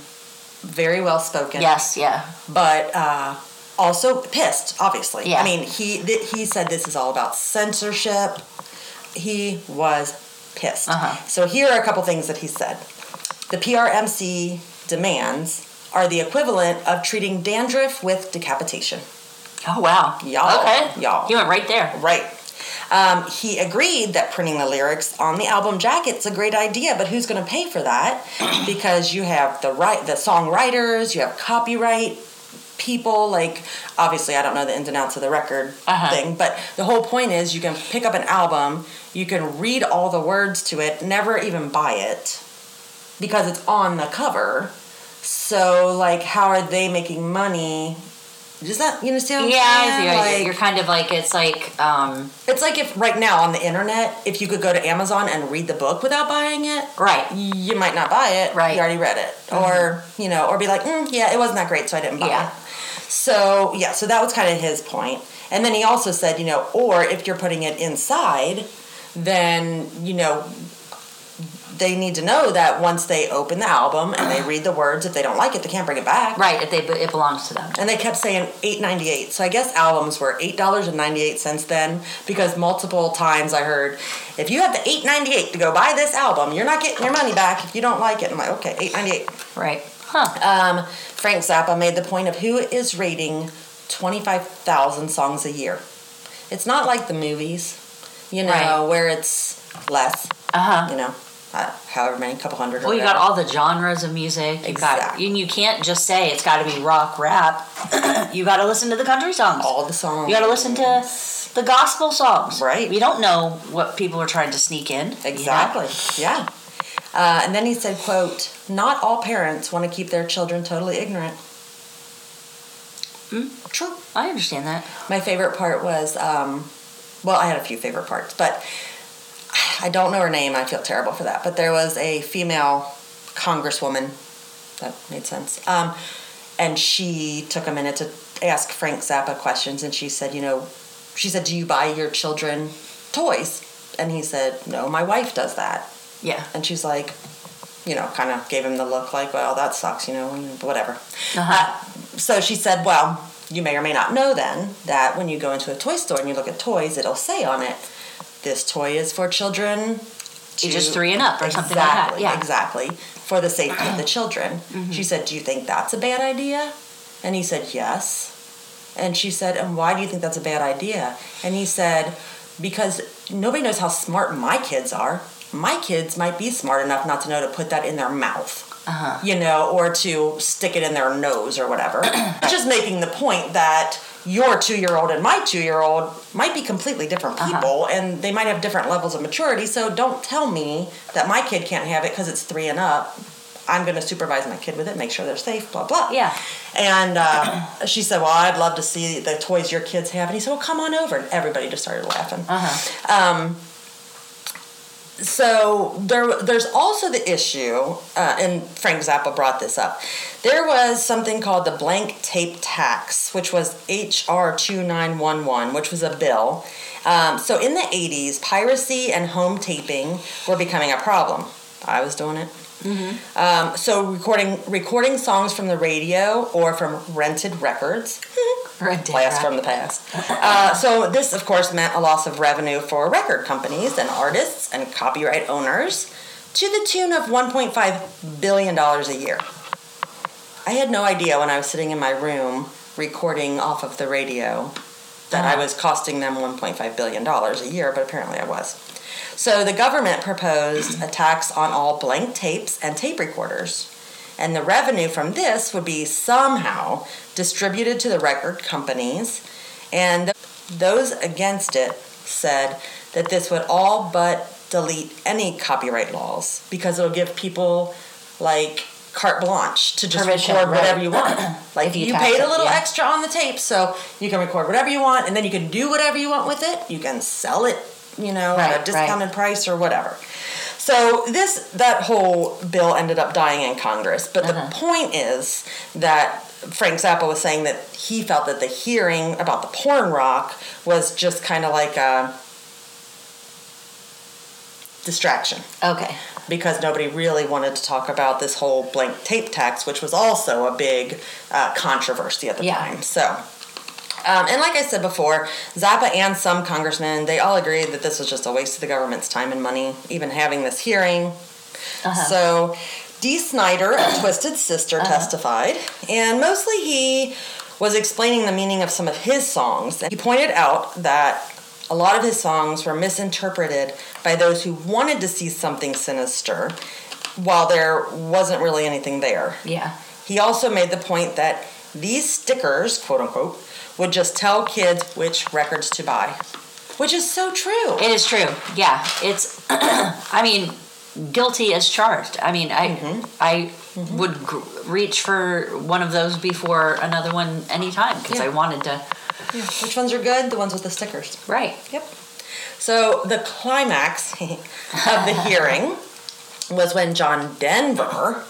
very well spoken. Yes, yeah. But uh, also pissed, obviously. Yeah. I mean, he th- he said this is all about censorship. He was pissed. Uh-huh. So here are a couple things that he said. The P M R C demands are the equivalent of treating dandruff with decapitation. Oh, wow. Y'all. Okay. Y'all. He went right there. Right. Um, he agreed that printing the lyrics on the album jacket's a great idea, but who's going to pay for that? Because you have the right, the songwriters, you have copyright people. Like, obviously, I don't know the ins and outs of the record uh-huh. thing, but the whole point is you can pick up an album, you can read all the words to it, never even buy it because it's on the cover. So, like, how are they making money? Does that, you understand what I'm yeah, saying? Yeah, I see. Like, you're kind of like, it's like... Um, it's like if right now on the internet, if you could go to Amazon and read the book without buying it, right, you might not buy it. Right. You already read it. Mm-hmm. Or, you know, or be like, mm, yeah, it wasn't that great, so I didn't buy yeah. it. So, yeah, so that was kind of his point. And then he also said, you know, or if you're putting it inside, then, you know... they need to know that once they open the album and they read the words, if they don't like it, they can't bring it back. Right, if they it belongs to them. And they kept saying eight dollars and ninety-eight cents. So I guess albums were eight dollars and ninety-eight cents then, because multiple times I heard, if you have the eight dollars and ninety-eight cents to go buy this album, you're not getting your money back if you don't like it. I'm like, okay, eight dollars and ninety-eight cents. Right. Huh. Um, Frank Zappa made the point of who is rating twenty-five thousand songs a year. It's not like the movies, you know, right. where it's less, uh-huh. you know. Uh, however many, couple hundred. Well, you got all the genres of music. You got, and you can't just say it's got to be rock, rap. You got to listen to the country songs. All the songs. You got to listen to the gospel songs. Right. We don't know what people are trying to sneak in. Exactly. Yeah. yeah. Uh, and then he said, quote, "Not all parents want to keep their children totally ignorant." Mm, true. I understand that. My favorite part was, um, well, I had a few favorite parts, but... I don't know her name. I feel terrible for that. But there was a female congresswoman. That made sense. Um, and she took a minute to ask Frank Zappa questions. And she said, you know, she said, do you buy your children toys? And he said, no, my wife does that. Yeah. And she's like, you know, kind of gave him the look like, well, that sucks, you know, whatever. Uh-huh. Uh, so she said, well, you may or may not know then that when you go into a toy store and you look at toys, it'll say on it, this toy is for children. Ages three and up or exactly, something like that. Yeah. Exactly. For the safety of the children. Mm-hmm. She said, do you think that's a bad idea? And he said, yes. And she said, and why do you think that's a bad idea? And he said, because nobody knows how smart my kids are. My kids might be smart enough not to know to put that in their mouth. Uh-huh. You know, or to stick it in their nose or whatever. Just making the point that your two-year-old and my two-year-old might be completely different people, uh-huh. and they might have different levels of maturity, so don't tell me that my kid can't have it because it's three and up. I'm going to supervise my kid with it, make sure they're safe, blah, blah. Yeah. And uh, she said, well, I'd love to see the toys your kids have. And he said, well, come on over. And everybody just started laughing. Uh-huh. Um, so there, there's also the issue, uh, and Frank Zappa brought this up. There was something called the blank tape tax, which was H R twenty-nine eleven, which was a bill. Um, so in the eighties, piracy and home taping were becoming a problem. I was doing it. Mm-hmm. Um, so recording recording songs from the radio or from rented records. Rented blast from the past. Uh, so this, of course, meant a loss of revenue for record companies and artists and copyright owners to the tune of one point five billion dollars a year. I had no idea when I was sitting in my room recording off of the radio that uh-huh. I was costing them one point five billion dollars a year, but apparently I was. So the government proposed a tax on all blank tapes and tape recorders. And the revenue from this would be somehow distributed to the record companies. And those against it said that this would all but delete any copyright laws because it'll give people like carte blanche to just Permission, record whatever right. you want. Like if you, you paid it, a little yeah. extra on the tape, so you can record whatever you want, and then you can do whatever you want with it. You can sell it, you know, right, at a discounted right. price or whatever. So this that whole bill ended up dying in Congress. But uh-huh. the point is that Frank Zappa was saying that he felt that the hearing about the porn rock was just kind of like a distraction. Okay. Because nobody really wanted to talk about this whole blank tape tax, which was also a big uh, controversy at the yeah. time. So... Um, and like I said before, Zappa and some congressmen, they all agreed that this was just a waste of the government's time and money, even having this hearing. Uh-huh. So Dee Snider of Twisted Sister uh-huh. testified, and mostly he was explaining the meaning of some of his songs. And he pointed out that a lot of his songs were misinterpreted by those who wanted to see something sinister, while there wasn't really anything there. Yeah. He also made the point that These stickers, quote unquote, would just tell kids which records to buy, which is so true. It is true. Yeah. It's, I mean, guilty as charged. I mean, I mm-hmm. I mm-hmm. would g- reach for one of those before another one anytime because yeah. I wanted to. Yeah. Which ones are good? The ones with the stickers. Right. Yep. So the climax of the hearing was when John Denver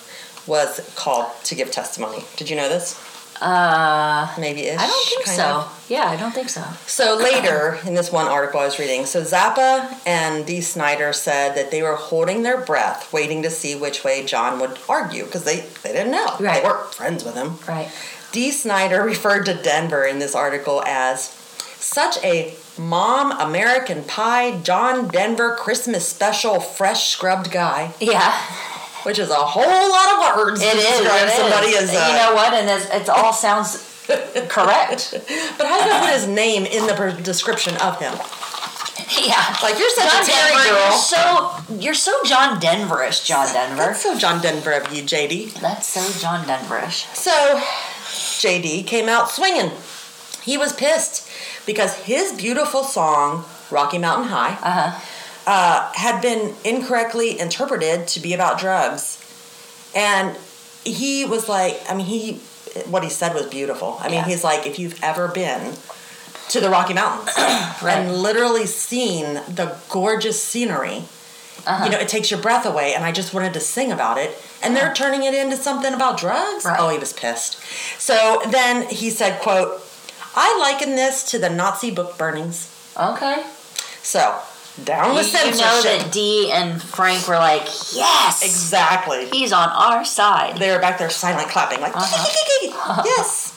was called to give testimony. Did you know this? Uh, Maybe ish. I don't think so. Of. Yeah, I don't think so. So later, in this one article I was reading, so Zappa and Dee Snider said that they were holding their breath, waiting to see which way John would argue, because they, they didn't know. Right. They weren't friends with him. Right. Dee Snider referred to Denver in this article as such a Mom, American Pie, John Denver Christmas special, fresh scrubbed guy. Yeah. Which is a whole lot of words it to is, describe it somebody is. As... Uh, you know what? And it all sounds correct. But how do you put his name in the per- description of him? Yeah. Like, you're such John a Terry Denver, girl. You're so, you're so John Denverish, John Denver. That's so John Denver of you, J D. That's so John Denverish. So, J D came out swinging. He was pissed because his beautiful song, Rocky Mountain High, uh-huh. uh, had been incorrectly interpreted to be about drugs. And he was like, I mean, he, what he said was beautiful. I mean, yeah. he's like, if you've ever been to the Rocky Mountains right. and literally seen the gorgeous scenery, uh-huh. you know, it takes your breath away, and I just wanted to sing about it. And uh-huh. they're turning it into something about drugs? Right. Oh, he was pissed. So then he said, quote, I liken this to the Nazi book burnings. Okay. So, down with censorship. You know that Dee and Frank were like, yes! Exactly. He's on our side. They were back there silent clapping, like, uh-huh. yes!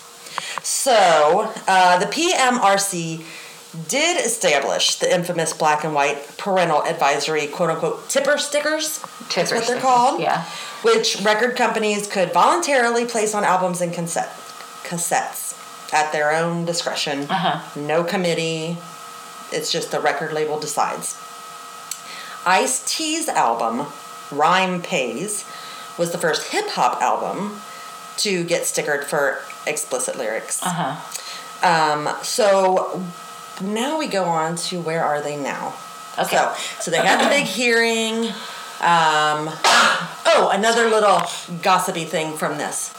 So, uh, the P M R C did establish the infamous black and white parental advisory, quote-unquote, tipper stickers. Tipper stickers. That's what they're called. Yeah. Which record companies could voluntarily place on albums and cassette, cassettes. At their own discretion. Uh-huh. No committee. It's just the record label decides. Ice-T's album, Rhyme Pays, was the first hip-hop album to get stickered for explicit lyrics. Uh-huh. Um, so now we go on to where are they now? Okay. So, so they had the big hearing. Um, oh, another little gossipy thing from this.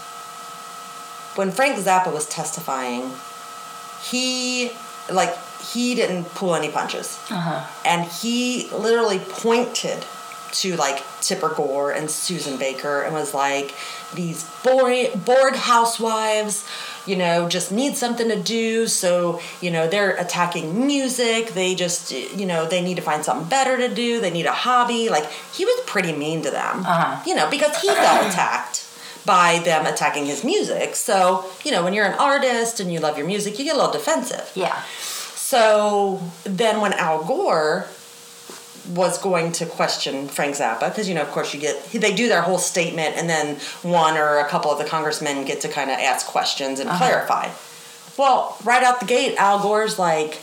When Frank Zappa was testifying, he, like, he didn't pull any punches. Uh-huh. And he literally pointed to, like, Tipper Gore and Susan Baker and was like, these boring, bored housewives, you know, just need something to do. So, you know, they're attacking music. They just, you know, they need to find something better to do. They need a hobby. Like, he was pretty mean to them, uh-huh. you know, because he felt attacked. By them attacking his music. So, you know, when you're an artist and you love your music, you get a little defensive. Yeah. So then when Al Gore was going to question Frank Zappa, because, you know, of course you get, they do their whole statement and then one or a couple of the congressmen get to kind of ask questions and uh-huh. clarify. Well, right out the gate, Al Gore's like,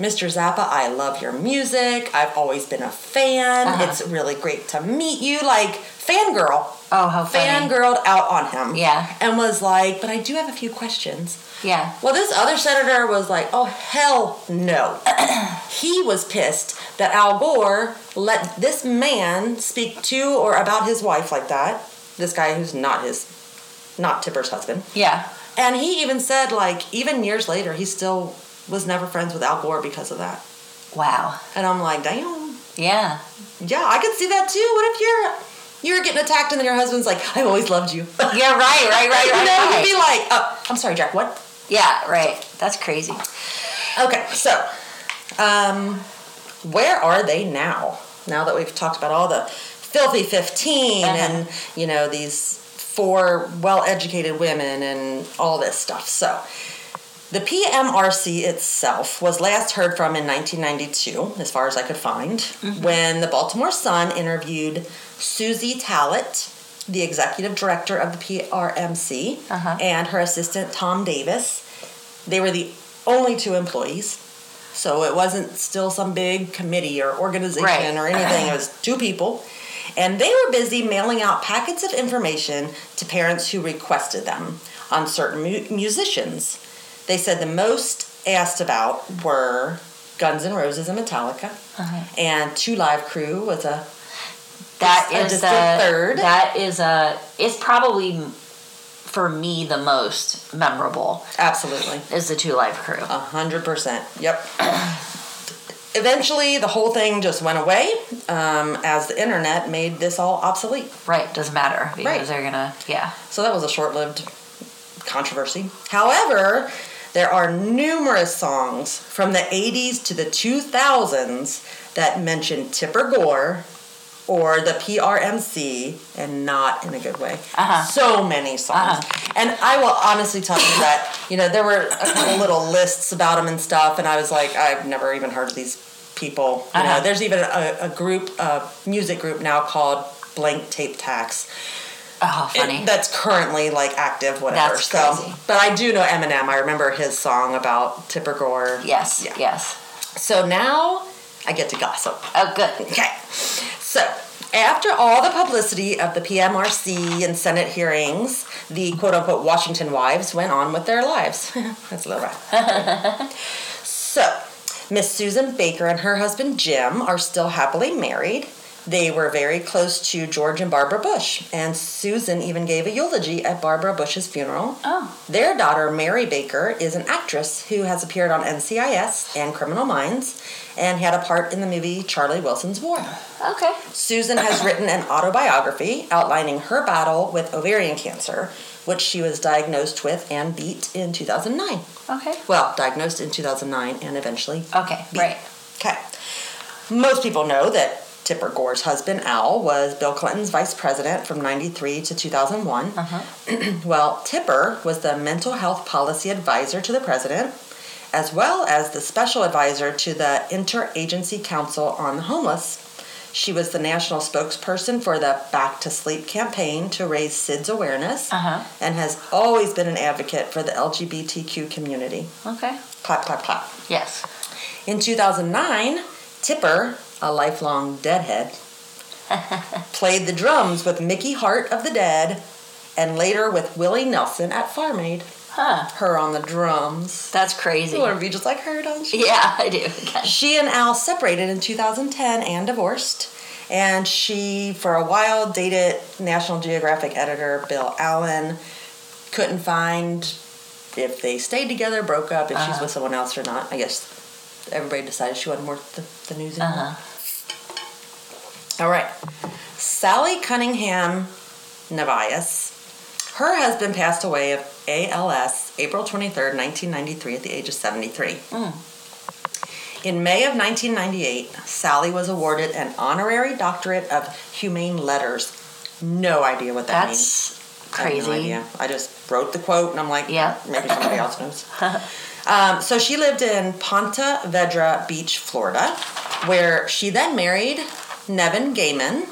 Mister Zappa, I love your music. I've always been a fan. Uh-huh. It's really great to meet you. Like, fangirl. Oh, how funny. Fangirled out on him. Yeah. And was like, but I do have a few questions. Yeah. Well, this other senator was like, oh, hell no. He was pissed that Al Gore let this man speak to or about his wife like that. This guy who's not his, not Tipper's husband. Yeah. And he even said, like, even years later, he still was never friends with Al Gore because of that. Wow. And I'm like, damn. Yeah. Yeah, I could see that too. What if you're... You were getting attacked, and then your husband's like, I've always loved you. Yeah, right, right, right, right. You know, right. He'd be like, oh, I'm sorry, Jack, what? Yeah, right. That's crazy. Okay, so, um, where are they now? Now that we've talked about all the filthy fifteen uh-huh. and, you know, these four well-educated women and all this stuff. So, the P M R C itself was last heard from in nineteen ninety-two, as far as I could find, mm-hmm. when the Baltimore Sun interviewed Susie Tallett, the executive director of the P R M C, uh-huh. and her assistant, Tom Davis. They were the only two employees, so it wasn't still some big committee or organization right. or anything. It was two people, and they were busy mailing out packets of information to parents who requested them, on certain mu- musicians. They said the most asked about were Guns N' Roses and Metallica, uh-huh. and Two Live Crew was a that a, is a, a third. That is a it's probably for me the most memorable. Absolutely, is the Two Live Crew. A hundred percent. Yep. Eventually, the whole thing just went away um, as the internet made this all obsolete. Right, doesn't matter because right. they're gonna yeah. So that was a short-lived controversy. However, there are numerous songs from the eighties to the two thousands that mention Tipper Gore or the P M R C, and not in a good way. Uh-huh. So many songs. Uh-huh. And I will honestly tell you that, you know, there were a couple little lists about them and stuff, and I was like, I've never even heard of these people. You uh-huh. know, there's even a, a group, a music group now called Blank Tape Tax. Oh, funny. It, that's currently, like, active, whatever. That's crazy. So, but I do know Eminem. I remember his song about Tipper Gore. Yes, yeah. yes. So now I get to gossip. Oh, good. Okay. So after all the publicity of the P M R C and Senate hearings, the quote-unquote Washington wives went on with their lives. That's a little rough. So Miss Susan Baker and her husband Jim are still happily married. They were very close to George and Barbara Bush, and Susan even gave a eulogy at Barbara Bush's funeral. Oh. Their daughter, Mary Baker, is an actress who has appeared on N C I S and Criminal Minds and had a part in the movie Charlie Wilson's War. Okay. Susan has written an autobiography outlining her battle with ovarian cancer, which she was diagnosed with and beat in two thousand nine. Okay. Well, diagnosed in two thousand nine and eventually Okay, beat. Right. Okay. Most people know that Tipper Gore's husband, Al, was Bill Clinton's vice president from ninety-three to two thousand one. Uh-huh. Well, Tipper was the mental health policy advisor to the president, as well as the special advisor to the Interagency Council on the Homeless. She was the national spokesperson for the Back to Sleep campaign to raise S I D S awareness, uh-huh. and has always been an advocate for the L G B T Q community. Okay. Clap, clap, clap. Yes. In two thousand nine, Tipper, a lifelong deadhead, played the drums with Mickey Hart of the Dead and later with Willie Nelson at Farm Aid. Huh. Her on the drums. That's crazy. You want to be just like her, don't you? Yeah, I do. Okay. She and Al separated in two thousand ten and divorced. And she, for a while, dated National Geographic editor Bill Allen. Couldn't find if they stayed together, broke up, if uh-huh. she's with someone else or not. I guess everybody decided she wasn't worth the, the news anymore. Uh-huh. All right. Sally Cunningham Nevias. Her husband passed away of A L S April twenty-third, nineteen ninety-three, at the age of seventy-three. Mm. In May of nineteen ninety-eight, Sally was awarded an honorary doctorate of humane letters. No idea what that That's means. That's crazy. I have no idea. I just wrote the quote, and I'm like, yeah, maybe somebody else knows. Um, so she lived in Ponte Vedra Beach, Florida, where she then married Nevin Gaiman,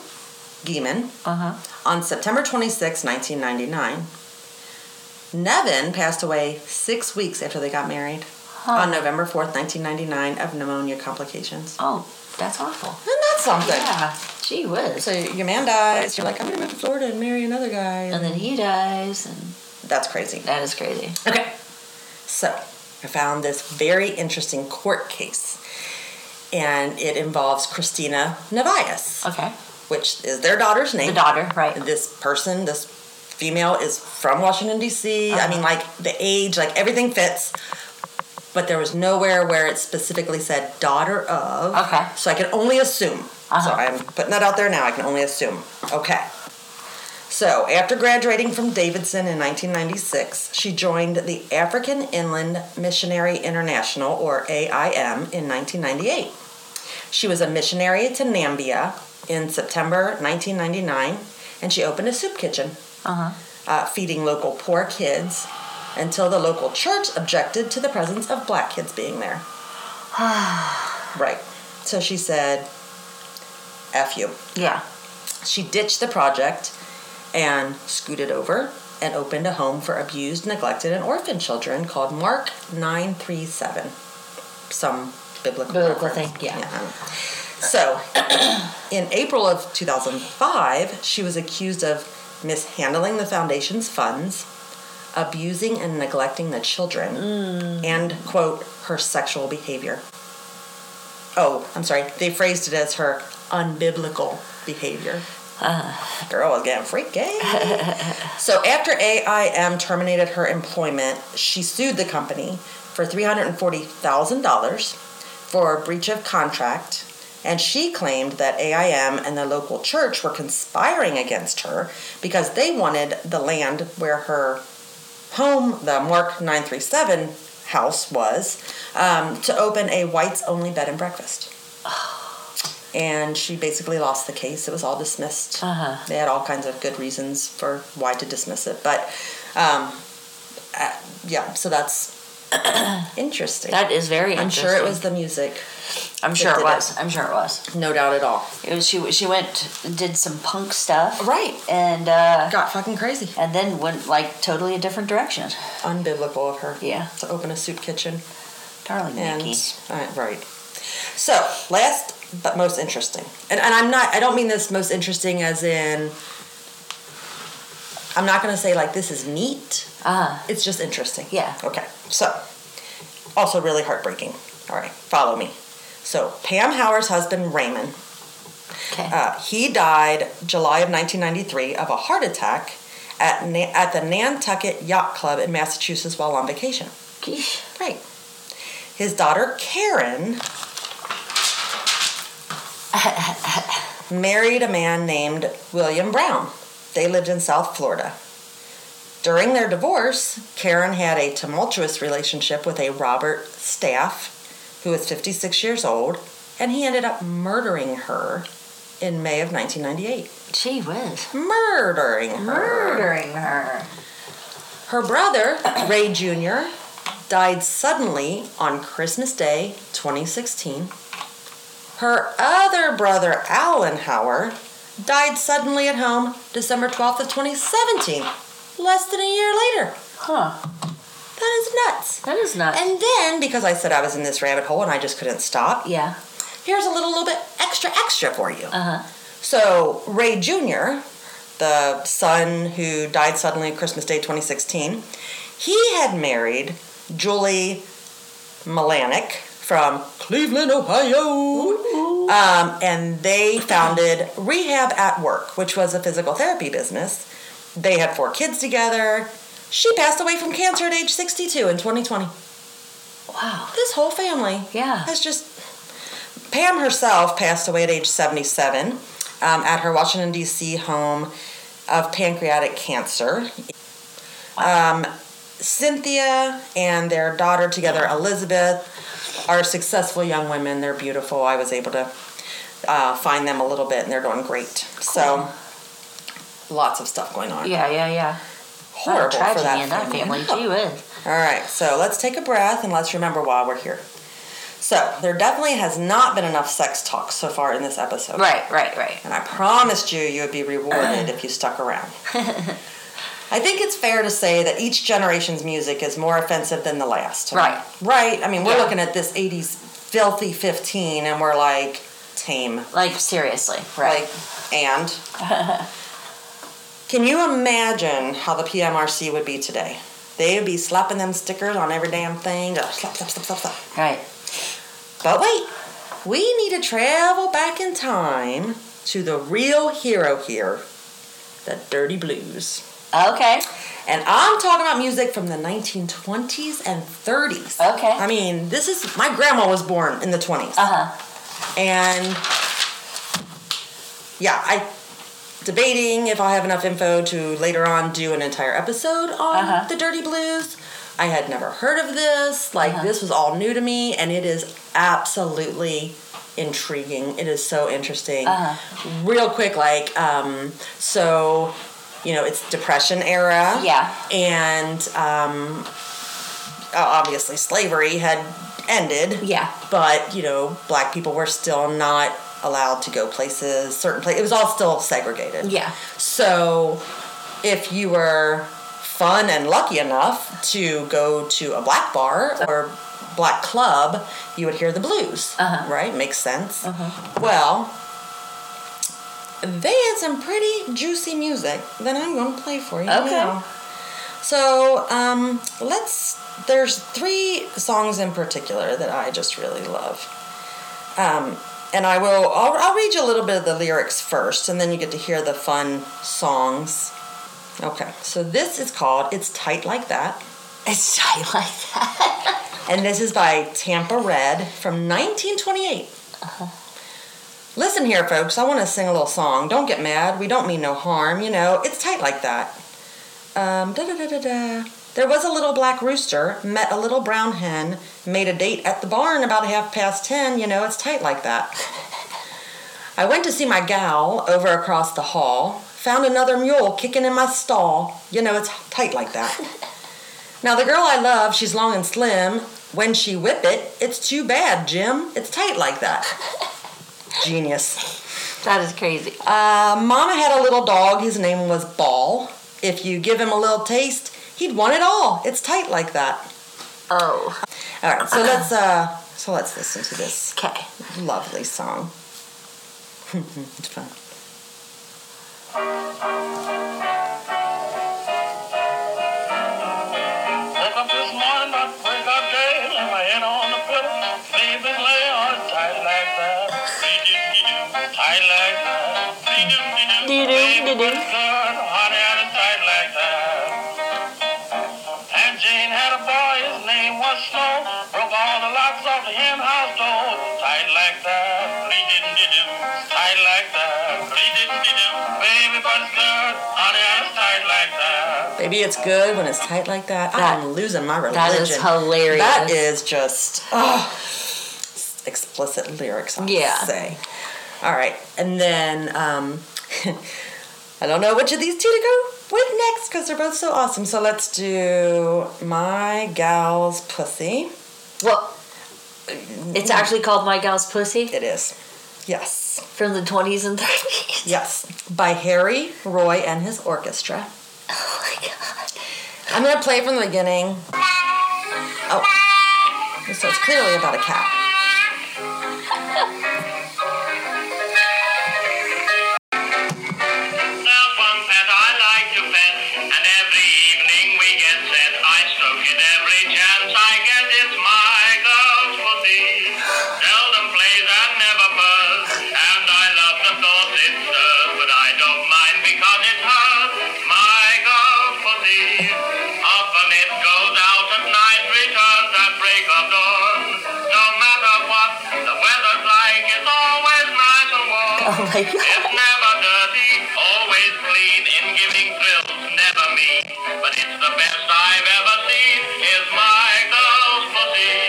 Gaiman uh-huh. on September twenty-sixth, nineteen ninety-nine. Nevin passed away six weeks after they got married huh. on November fourth, nineteen ninety-nine, of pneumonia complications. Oh, that's awful. Isn't that something? Yeah. Gee whiz. So your man dies. You're like, I'm going to move to Florida and marry another guy. And, and then he dies. And that's crazy. That is crazy. Okay. So I found this very interesting court case, and it involves Christina Nevias. Okay. Which is their daughter's name. The daughter, right. This person, this female, is from Washington, D C Uh-huh. I mean, like, the age, like, everything fits. But there was nowhere where it specifically said daughter of. Okay. So I can only assume. Uh-huh. So I'm putting that out there now. I can only assume. Okay. So, after graduating from Davidson in nineteen ninety-six, she joined the African Inland Missionary International, or A I M, in nineteen ninety-eight. She was a missionary to Namibia in September nineteen ninety-nine, and she opened a soup kitchen, uh-huh. uh, feeding local poor kids, until the local church objected to the presence of black kids being there. Right. So she said, F you. Yeah. She ditched the project and scooted over and opened a home for abused, neglected, and orphan children called Mark nine three seven. Some biblical, biblical thing, yeah. yeah. So, in April of two thousand five, she was accused of mishandling the foundation's funds, abusing and neglecting the children, mm. and, quote, her sexual behavior. Oh, I'm sorry. They phrased it as her unbiblical behavior. Uh. Girl was getting freaky. So after A I M terminated her employment, she sued the company for three hundred forty thousand dollars for breach of contract, and she claimed that A I M and the local church were conspiring against her because they wanted the land where her home, the Mark nine three seven house, was, um, to open a whites-only bed and breakfast. And she basically lost the case. It was all dismissed. Uh-huh. They had all kinds of good reasons for why to dismiss it. But, um, uh, yeah, so that's interesting. That is very interesting. I'm sure it was the music. I'm sure it was. It. I'm sure it was. No doubt at all. It was, she she went and did some punk stuff. Right. And uh, got fucking crazy. And then went, like, totally a different direction. Unbiblical of her. Yeah. To open a soup kitchen. Darling and, Nikki. Uh, right. So, last... but most interesting. And and I'm not, I don't mean this most interesting as in, I'm not going to say like this is neat. Ah. Uh-huh. It's just interesting. Yeah. Okay. So, also really heartbreaking. All right. Follow me. So, Pam Hauer's husband, Raymond, okay. uh, he died July of nineteen ninety-three of a heart attack at Na- at the Nantucket Yacht Club in Massachusetts while on vacation. Geesh. Right. His daughter, Karen... married a man named William Brown. They lived in South Florida. During their divorce, Karen had a tumultuous relationship with a Robert Staff, who was fifty-six years old, and he ended up murdering her in May of nineteen ninety-eight. Gee whiz. Murdering her. Murdering her. Her brother, Ray Junior, died suddenly on Christmas Day, twenty sixteen. Her other brother, Alan Hauer, died suddenly at home December twelfth of twenty seventeen, less than a year later. Huh. That is nuts. That is nuts. And then, because I said I was in this rabbit hole and I just couldn't stop. Yeah. Here's a little, little bit extra, extra for you. Uh-huh. So, Ray Junior, the son who died suddenly on Christmas Day twenty sixteen, he had married Julie Malanick from Cleveland, Ohio. Um, and they founded Rehab at Work, which was a physical therapy business. They had four kids together. She passed away from cancer at age sixty-two in twenty twenty. Wow. This whole family. Yeah. Has just... Pam herself passed away at age seventy-seven um, at her Washington, D C home of pancreatic cancer. Wow. Um, Cynthia and their daughter together, Elizabeth... are successful young women. They're beautiful. I was able to uh, find them a little bit, and they're doing great. Cool. So, lots of stuff going on. Yeah, yeah, yeah. Horrible for that family. That family. Gee whiz. All right, so let's take a breath, and let's remember why we're here. So, there definitely has not been enough sex talk so far in this episode. Right, right, right. And I promised you you would be rewarded if you stuck around. I think it's fair to say that each generation's music is more offensive than the last. Right. Right? I mean, we're yeah. looking at this eighties filthy fifteen, and we're like, tame. Like, seriously. Right. Like, and? Can you imagine how the P M R C would be today? They would be slapping them stickers on every damn thing. Oh, slap, slap, slap, slap, slap. Right. But wait. We need to travel back in time to the real hero here. The Dirty Blues. Okay. And I'm talking about music from the nineteen twenties and thirties. Okay. I mean, this is... My grandma was born in the twenties. Uh-huh. And, yeah, I... Debating if I have enough info to later on do an entire episode on uh-huh. the Dirty Blues. I had never heard of this. Like, uh-huh. this was all new to me, and it is absolutely... intriguing. It is so interesting. Uh-huh. Real quick, like, um, so, you know, it's Depression era. Yeah. And um, obviously slavery had ended. Yeah. But, you know, black people were still not allowed to go places, certain places. It was all still segregated. Yeah. So if you were fun and lucky enough to go to a black bar or black club, you would hear the blues, uh-huh. right? Makes sense. Uh-huh. Well, they had some pretty juicy music that I'm going to play for you. Okay. Now. So um, let's, there's three songs in particular that I just really love. Um, and I will, I'll, I'll read you a little bit of the lyrics first, and then you get to hear the fun songs. Okay, so this is called It's Tight Like That. It's tight like that. And this is by Tampa Red from nineteen twenty-eight. Uh-huh. Listen here, folks. I want to sing a little song. Don't get mad. We don't mean no harm. You know, it's tight like that. Um, da-da-da-da-da. There was a little black rooster, met a little brown hen, made a date at the barn about half past ten. You know, it's tight like that. I went to see my gal over across the hall, found another mule kicking in my stall. You know, it's tight like that. Now, the girl I love, she's long and slim. When she whip it, it's too bad, Jim. It's tight like that. Genius. That is crazy. Uh, Mama had a little dog. His name was Ball. If you give him a little taste, he'd want it all. It's tight like that. Oh. All right, so let's, uh, so let's listen to this. Okay. Lovely song. It's fun. Maybe it's good when it's tight like that. that. I'm losing my religion. That is hilarious. That is just oh, explicit lyrics, I would yeah. say. All right. And then um, I don't know which of these two to go with next because they're both so awesome. So let's do My Gal's Pussy. Well, it's actually called My Gal's Pussy? It is. Yes. From the twenties and thirties? Yes. By Harry, Roy, and his orchestra. Oh my God. I'm going to play from the beginning. Oh. So it's clearly about a cat. There's one pet I like to pet, and every evening we get set. I stroke it every chance I get. It's my girl's pussy. Seldom plays and never buzz. And I love the thought it stirs, but I don't mind because it's hers. My girl's pussy. Often it goes out at night, returns at break of dawn. No matter what the weather's like, it's always nice and warm. Oh my God. It's never dirty, always clean, in giving thrills, never mean. But it's the best I've ever seen, is my girl's pussy.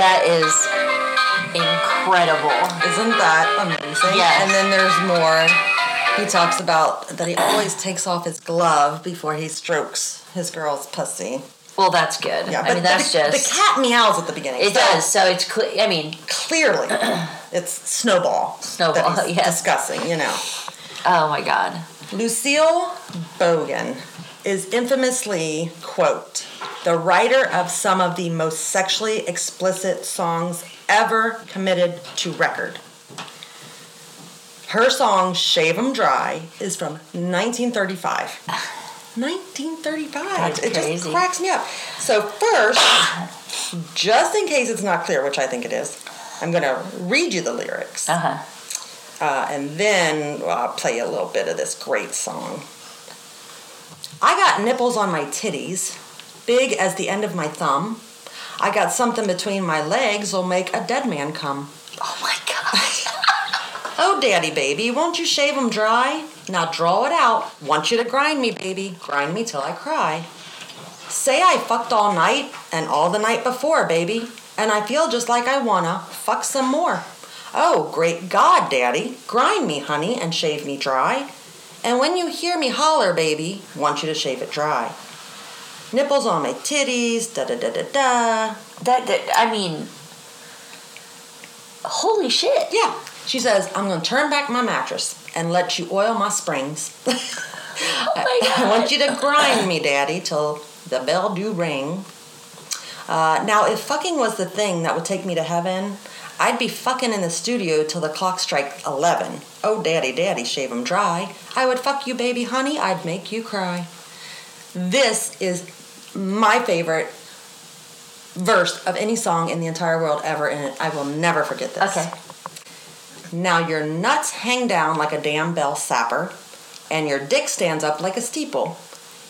That is incredible. Isn't that amazing? Yes. And then there's more. He talks about that he always takes off his glove before he strokes his girl's pussy. Well, that's good. Yeah, I mean, that's the, just... The cat meows at the beginning. It so does, so it's... Cle- I mean... Clearly, it's Snowball. Snowball, that he's yes. discussing, you know. Oh, my God. Lucille Bogan is infamously, quote, the writer of some of the most sexually explicit songs ever committed to record. Her song, Shave 'Em Dry, is from nineteen thirty-five. nineteen thirty-five. That's it crazy. Just cracks me up. So first, just in case it's not clear, which I think it is, I'm going to read you the lyrics. Uh-huh. Uh, and then well, I'll play a little bit of this great song. I got nipples on my titties, big as the end of my thumb. I got something between my legs that'll make a dead man come. Oh, my God. Oh, daddy, baby, won't you shave them dry? Now draw it out. Want you to grind me, baby. Grind me till I cry. Say I fucked all night and all the night before, baby. And I feel just like I wanna fuck some more. Oh, great God, daddy. Grind me, honey, and shave me dry. And when you hear me holler, baby, want you to shave it dry. Nipples on my titties, da-da-da-da-da. That, that, I mean... Holy shit. Yeah. She says, I'm going to turn back my mattress and let you oil my springs. Oh my God. I want you to grind me, daddy, till the bell do ring. Uh, now, if fucking was the thing that would take me to heaven, I'd be fucking in the studio till the clock strikes eleven. Oh, daddy, daddy, shave 'em dry. I would fuck you, baby, honey. I'd make you cry. This is my favorite verse of any song in the entire world ever, and I will never forget this. Okay. Now your nuts hang down like a damn bell sapper, and your dick stands up like a steeple.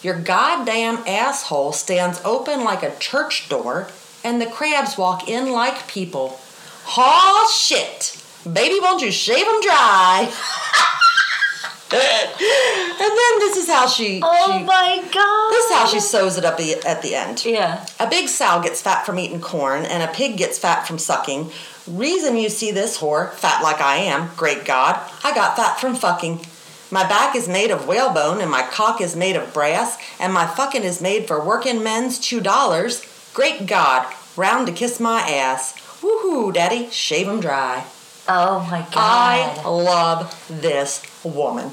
Your goddamn asshole stands open like a church door, and the crabs walk in like people. Haw shit! Baby, won't you shave them dry? And then this is how she... Oh, she, my God. This is how she sews it up at the end. Yeah. A big sow gets fat from eating corn, and a pig gets fat from sucking. Reason you see this whore, fat like I am, great God, I got fat from fucking. My back is made of whalebone, and my cock is made of brass, and my fucking is made for working men's two dollars. Great God, round to kiss my ass. Woohoo, Daddy, shave him dry. Oh, my God. I love this woman.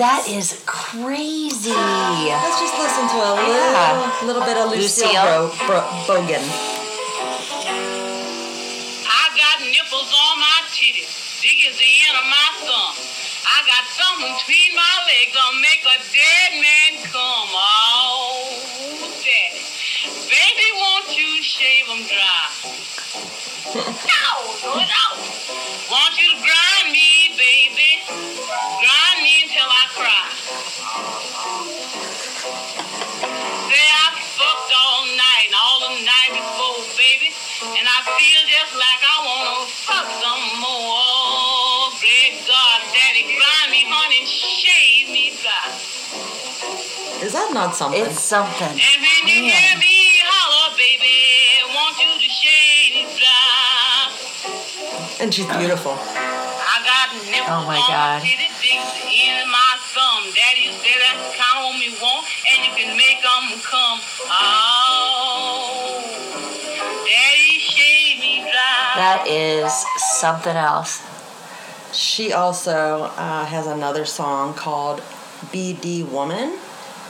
That is crazy. Let's just listen to a little, yeah. little bit of Lucille, Lucille. Bro- Bro- Bogan. I got nipples on my titties, big as the end of my thumb. I got something between my legs gonna make a dead man come. Oh, Daddy. Baby, won't you shave them dry? No, no, no. Want you to grind me, baby. Grind me until I cry. Say I fucked all night, all the night before, baby. And I feel just like I want to fuck some more. Oh, great God, Daddy, grind me, honey, and shave me dry. Is that not something? It's something. And when you yeah. hear me holler, baby, want you to shave me dry. And she's beautiful. I got nipples oh my God. On my titties, big as the end of my thumb. Daddy, you say that's the kind of woman you want, and you can make them come. Oh, Daddy, shave me dry. That is something else. She also uh, has another song called B D Woman,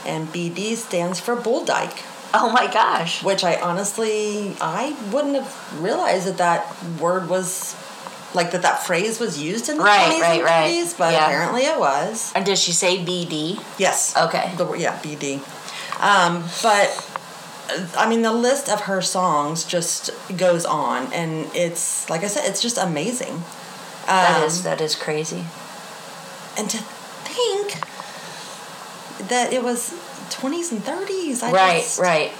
and B D stands for Bull Dyke. Oh, my gosh. Which I honestly, I wouldn't have realized that that word was, like, that that phrase was used in the right, twenties right, and thirties, right. but yeah. apparently it was. And did she say B D? Yes. Okay. The, yeah, B D. Um, but, I mean, the list of her songs just goes on, and it's, like I said, it's just amazing. Um, that is, that is crazy. And to think that it was... twenties and thirties. I right, just... right.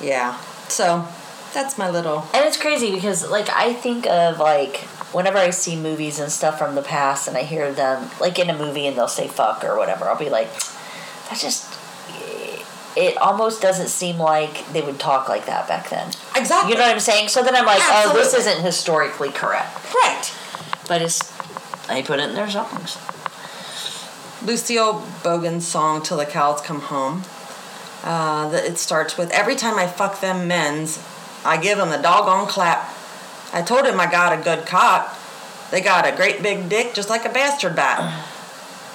Yeah. So, that's my little... And it's crazy because, like, I think of, like, whenever I see movies and stuff from the past and I hear them, like, in a movie and they'll say fuck or whatever, I'll be like, that just... It almost doesn't seem like they would talk like that back then. Exactly. You know what I'm saying? So then I'm like, Absolutely. Oh, this isn't historically correct. Right. But it's... They put it in their songs. Lucille Bogan's song Till the Cows Come Home. Uh, the, it starts with, every time I fuck them men's, I give them the doggone clap. I told him I got a good cock. They got a great big dick just like a bastard bat.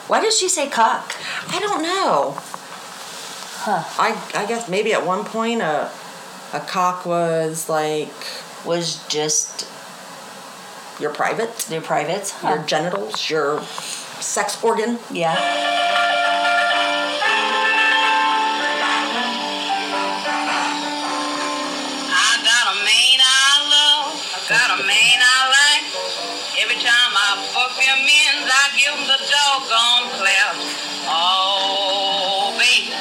Why did she say cock? I don't know. Huh. I I guess maybe at one point a, a cock was like... Was just... Your private. Your privates. Huh. Your genitals. Your... sex organ. Yeah. I got a man I love. I got a man I like. Every time I fuck them men's, I give them the doggone clap. Oh, baby.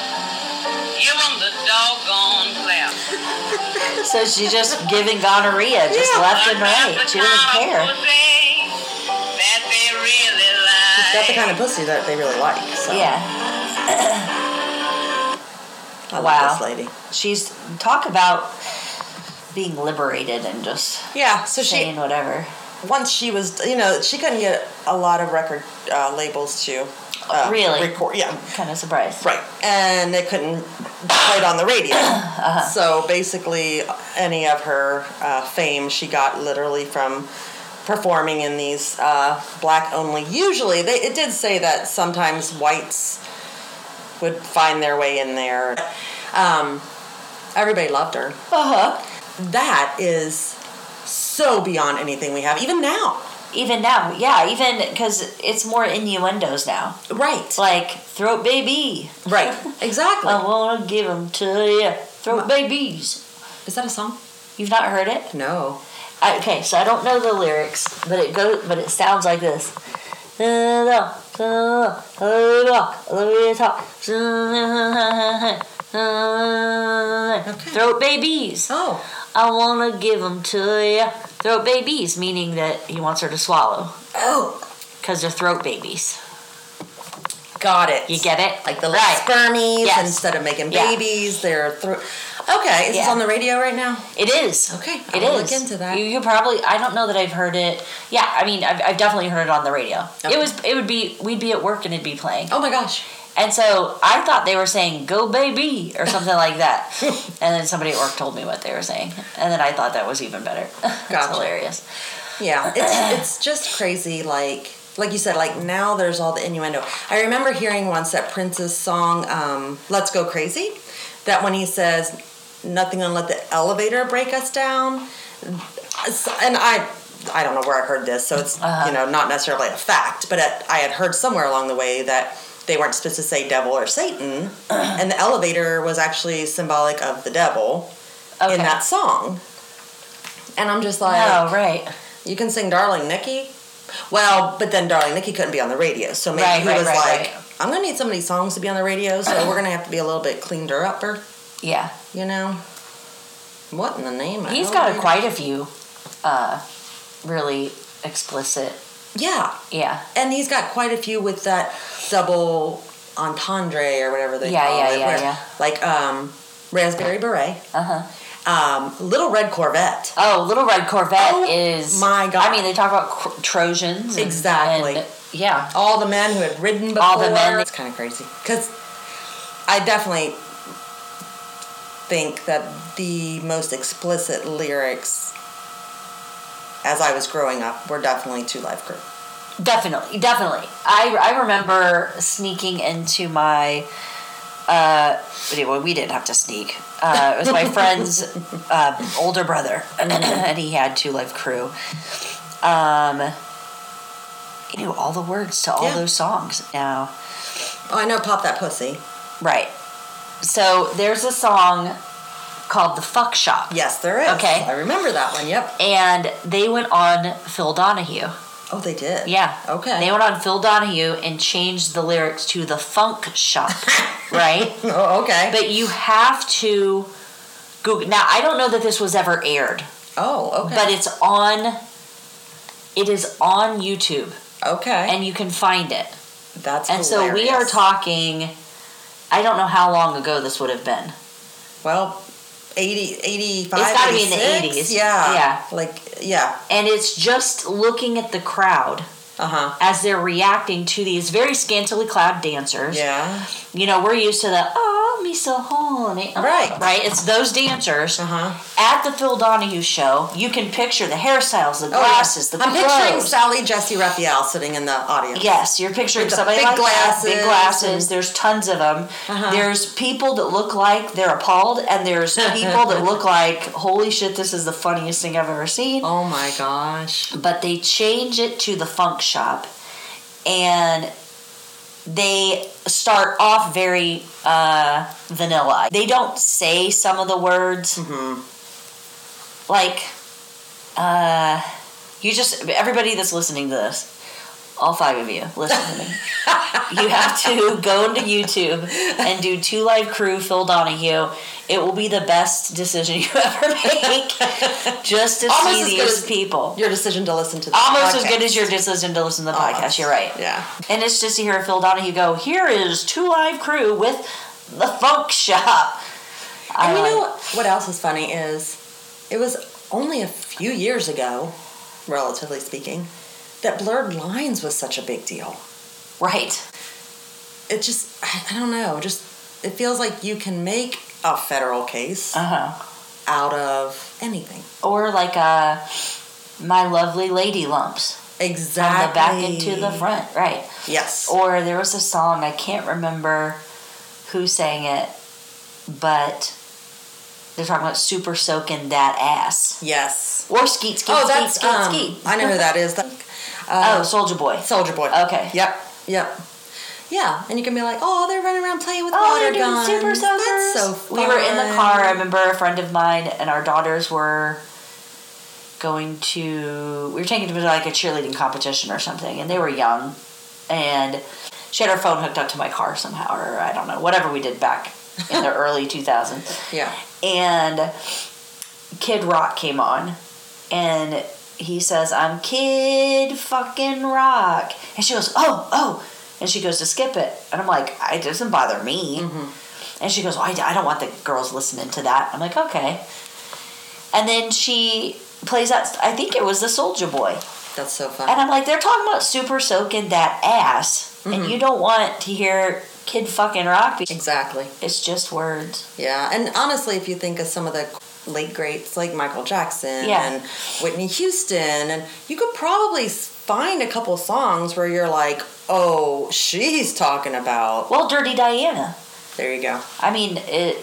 Give them the doggone clap. So she's just giving gonorrhea, just yeah. left and right. She doesn't care. That's the kind of pussy that they really like. So. Yeah. I wow. love this lady. She's talk about being liberated and just yeah. So saying she whatever. Once she was, you know, she couldn't get a lot of record uh, labels to uh, really record. Yeah. Kind of surprised. Right, and they couldn't play it on the radio. uh-huh. So basically, any of her uh, fame she got literally from. Performing in these uh, black only. Usually, they, it did say that sometimes whites would find their way in there. Um, everybody loved her. Uh huh. That is so beyond anything we have, even now. Even now, yeah, even because it's more innuendos now. Right. Like, throat baby. Right, exactly. I want to give them to you. Throat babies. Is that a song? You've not heard it? No. I, okay, so I don't know the lyrics, but it goes, but it sounds like this. Okay. Throat babies. Oh. I want to give them to you. Throat babies, meaning that he wants her to swallow. Oh. Because they're throat babies. Got it. You get it? Like the little right. spermies, yes. instead of making babies, yeah. they're throat... Okay, is yeah. this on the radio right now? It is. Okay, I'll it is. Look into that. You, you probably, I don't know that I've heard it. Yeah, I mean, I've, I've definitely heard it on the radio. Okay. It was, it would be, we'd be at work and it'd be playing. Oh my gosh. And so I thought they were saying, go baby, or something like that. And then somebody at work told me what they were saying. And then I thought that was even better. That's gotcha. Hilarious. Yeah, it's it's just crazy, like, like you said, like now there's all the innuendo. I remember hearing once that Prince's song, um, Let's Go Crazy, that when he says... Nothing gonna let the elevator break us down. And I I don't know where I heard this, so it's uh-huh. you know, not necessarily a fact, but it, I had heard somewhere along the way that they weren't supposed to say devil or Satan, uh-huh. and the elevator was actually symbolic of the devil okay. in that song. And I'm just like, oh, right. You can sing Darling Nikki. Well, but then Darling Nikki couldn't be on the radio, so maybe right, he right, was right, like, right. I'm gonna need some of these songs to be on the radio, so uh-huh. we're gonna have to be a little bit cleaned up or. Yeah. You know, what in the name of... He's got quite a few uh, really explicit... Yeah. Yeah. And he's got quite a few with that double entendre or whatever they yeah, call yeah, it. Yeah, yeah, yeah. Like um, Raspberry Beret. Uh-huh. Um, Little Red Corvette. Oh, Little Red Corvette oh, is... my God. I mean, they talk about cr- Trojans. And, exactly. And, yeah. All the men who had ridden before. All the men. It's kind of crazy. Because I definitely... think that the most explicit lyrics as I was growing up were definitely Two Live Crew. Definitely, definitely. I, I remember sneaking into my, uh, well, we didn't have to sneak. Uh, it was my friend's uh, older brother, and he had Two Live Crew. Um, he knew all the words to all yeah. those songs now. Oh, I know Pop That Pussy. Right. So there's a song called The Fuck Shop. Yes, there is. Okay. I remember that one, yep. And they went on Phil Donahue. Oh, they did? Yeah. Okay. They went on Phil Donahue and changed the lyrics to The Funk Shop, right? Oh, okay. But you have to Google. Now, I don't know that this was ever aired. Oh, okay. But it's on, it is on YouTube. Okay. And you can find it. That's and hilarious. So we are talking... I don't know how long ago this would have been. Well, eighty, eighty-five, it's got to be in the eighties. Yeah. Yeah. Like, yeah. And it's just looking at the crowd uh-huh. as they're reacting to these very scantily clad dancers. Yeah. You know, we're used to the, oh, me so horny. Right. Right? It's those dancers uh-huh. at the Phil Donahue show. You can picture the hairstyles, the glasses, oh, yeah. the clothes. I'm picturing Sally Jesse Raphael sitting in the audience. Yes, you're picturing With somebody big like glasses, that. Big glasses. And... There's tons of them. Uh-huh. There's people that look like they're appalled, and there's people that look like, holy shit, this is the funniest thing I've ever seen. Oh, my gosh. But they change it to The Funk Shop, and... they start off very uh, vanilla. They don't say some of the words. Mm-hmm. Like, uh, you just, everybody that's listening to this, all five of you, listen to me. You have to go into YouTube and do Two Live Crew, Phil Donahue. It will be the best decision you ever make just to almost see these people. Your decision to listen to the Almost podcast. As good as your decision to listen to the podcast. Almost. You're right. Yeah. And it's just to hear Phil Donahue go, here is Two Live Crew with The Funk Shop. I and you know what else is funny is it was only a few years ago, relatively speaking, that Blurred Lines was such a big deal. Right. It just, I don't know, just it feels like you can make a federal case uh-huh. out of anything. Or like a My Lovely Lady Lumps. Exactly. From the back into the front, right. Yes. Or there was a song, I can't remember who sang it, but... they're talking about super soaking that ass. Yes. Or skeet, skeet, oh, skeet, skeet, um, skeet. I know who that is. That, Uh, oh, Soldier Boy. Soldier Boy. Okay. Yep. Yep. Yeah, and you can be like, oh, they're running around playing with oh, water guns. Super soakers. That's so fun. We were in the car. I remember a friend of mine and our daughters were going to... We were taking them to like a cheerleading competition or something, and they were young. And she had her phone hooked up to my car somehow, or I don't know, whatever we did back in the early two thousands. Yeah. And Kid Rock came on, and he says, I'm Kid fucking Rock. And she goes, oh, oh. And she goes to skip it. And I'm like, it doesn't bother me. Mm-hmm. And she goes, oh, I, I don't want the girls listening to that. I'm like, okay. And then she plays that. I think it was the Soulja Boy. That's so funny. And I'm like, they're talking about super soaking that ass. Mm-hmm. And you don't want to hear Kid fucking Rock. Exactly. It's just words. Yeah. And honestly, if you think of some of the late greats like Michael Jackson yeah. and Whitney Houston, and you could probably find a couple songs where you're like, oh, she's talking about... Well, Dirty Diana. There you go. I mean, it,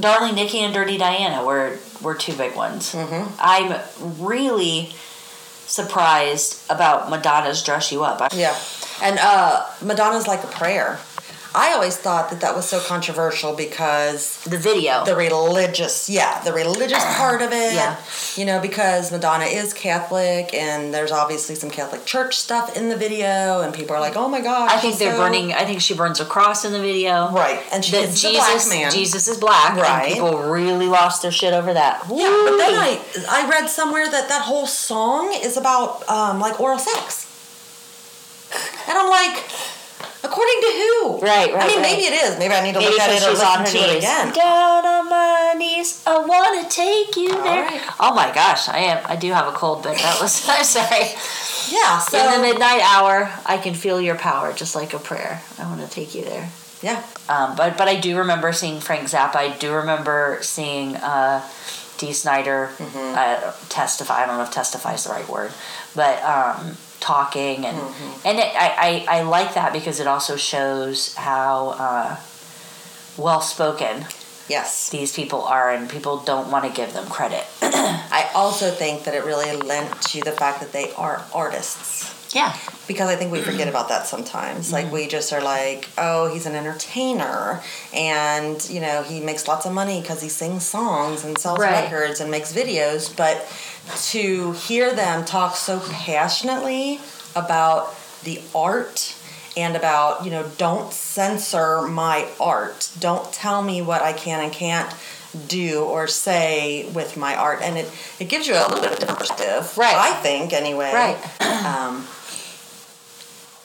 Darling Nikki and Dirty Diana were, were two big ones. Mm-hmm. I'm really surprised about Madonna's Dress You Up. Yeah. And uh, Madonna's Like a Prayer. I always thought that that was so controversial because... The video. The religious, yeah, the religious part of it. Yeah. You know, because Madonna is Catholic, and there's obviously some Catholic church stuff in the video, and people are like, oh my gosh. I think they're so... burning, I think she burns a cross in the video. Right. And she kisses a black man. Jesus is black. Right. And people really lost their shit over that. Yeah, Woo. But then I, I read somewhere that that whole song is about, um, like, oral sex. And I'm like... According to who? Right, right. I mean, right. maybe it is. Maybe I need to maybe look at it and listen to knees. It again. Down on my knees, I want to take you All there. Right. Oh my gosh, I am. I do have a cold, but that was. I'm sorry. Yeah. So in the midnight hour, I can feel your power, just like a prayer. I want to take you there. Yeah. Um. But but I do remember seeing Frank Zappa. I do remember seeing uh, Dee Snider mm-hmm. uh, testify. I don't know if "testify" is the right word, but um. talking and mm-hmm. and it, I, I, I like that because it also shows how uh, well spoken yes these people are, and people don't want to give them credit. I also think that it really lent to the fact that they are artists. Yeah. Because I think we forget about that sometimes. Mm-hmm. Like, we just are like, oh, he's an entertainer. And, you know, he makes lots of money because he sings songs and sells right. records and makes videos. But to hear them talk so passionately about the art and about, you know, don't censor my art. Don't tell me what I can and can't do or say with my art. And it, it gives you a little bit of a different perspective. Right. I think, anyway. Right. um...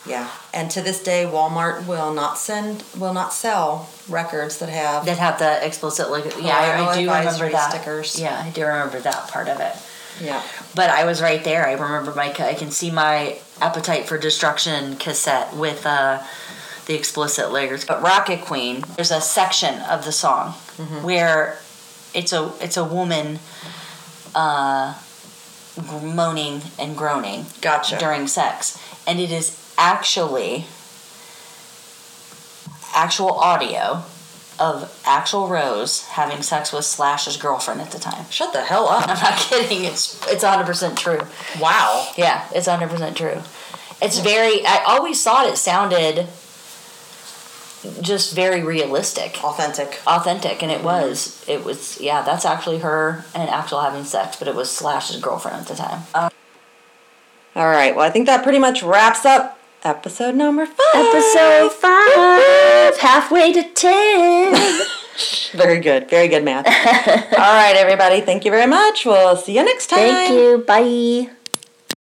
Yeah, and to this day, Walmart will not send, will not sell records that have that have the explicit. Yeah, I, I do remember that. Stickers. Yeah, I do remember that part of it. Yeah, but I was right there. I remember my. I can see my Appetite for Destruction cassette with uh, the explicit lyrics. But Rocket Queen, there's a section of the song mm-hmm. where it's a it's a woman. Uh, moaning and groaning. Gotcha. During sex, and it is. Actually, actual audio of actual Rose having sex with Slash's girlfriend at the time. Shut the hell up. I'm not kidding. It's it's one hundred percent true. Wow. Yeah, it's one hundred percent true. It's very... I always thought it sounded just very realistic. Authentic. Authentic, and it was. It was, yeah, that's actually her and actual having sex, but it was Slash's girlfriend at the time. Um, All right, well, I think that pretty much wraps up episode number five. Episode five, halfway to ten. Very good, very good math. All right, everybody, thank you very much. We'll see you next time. Thank you, bye.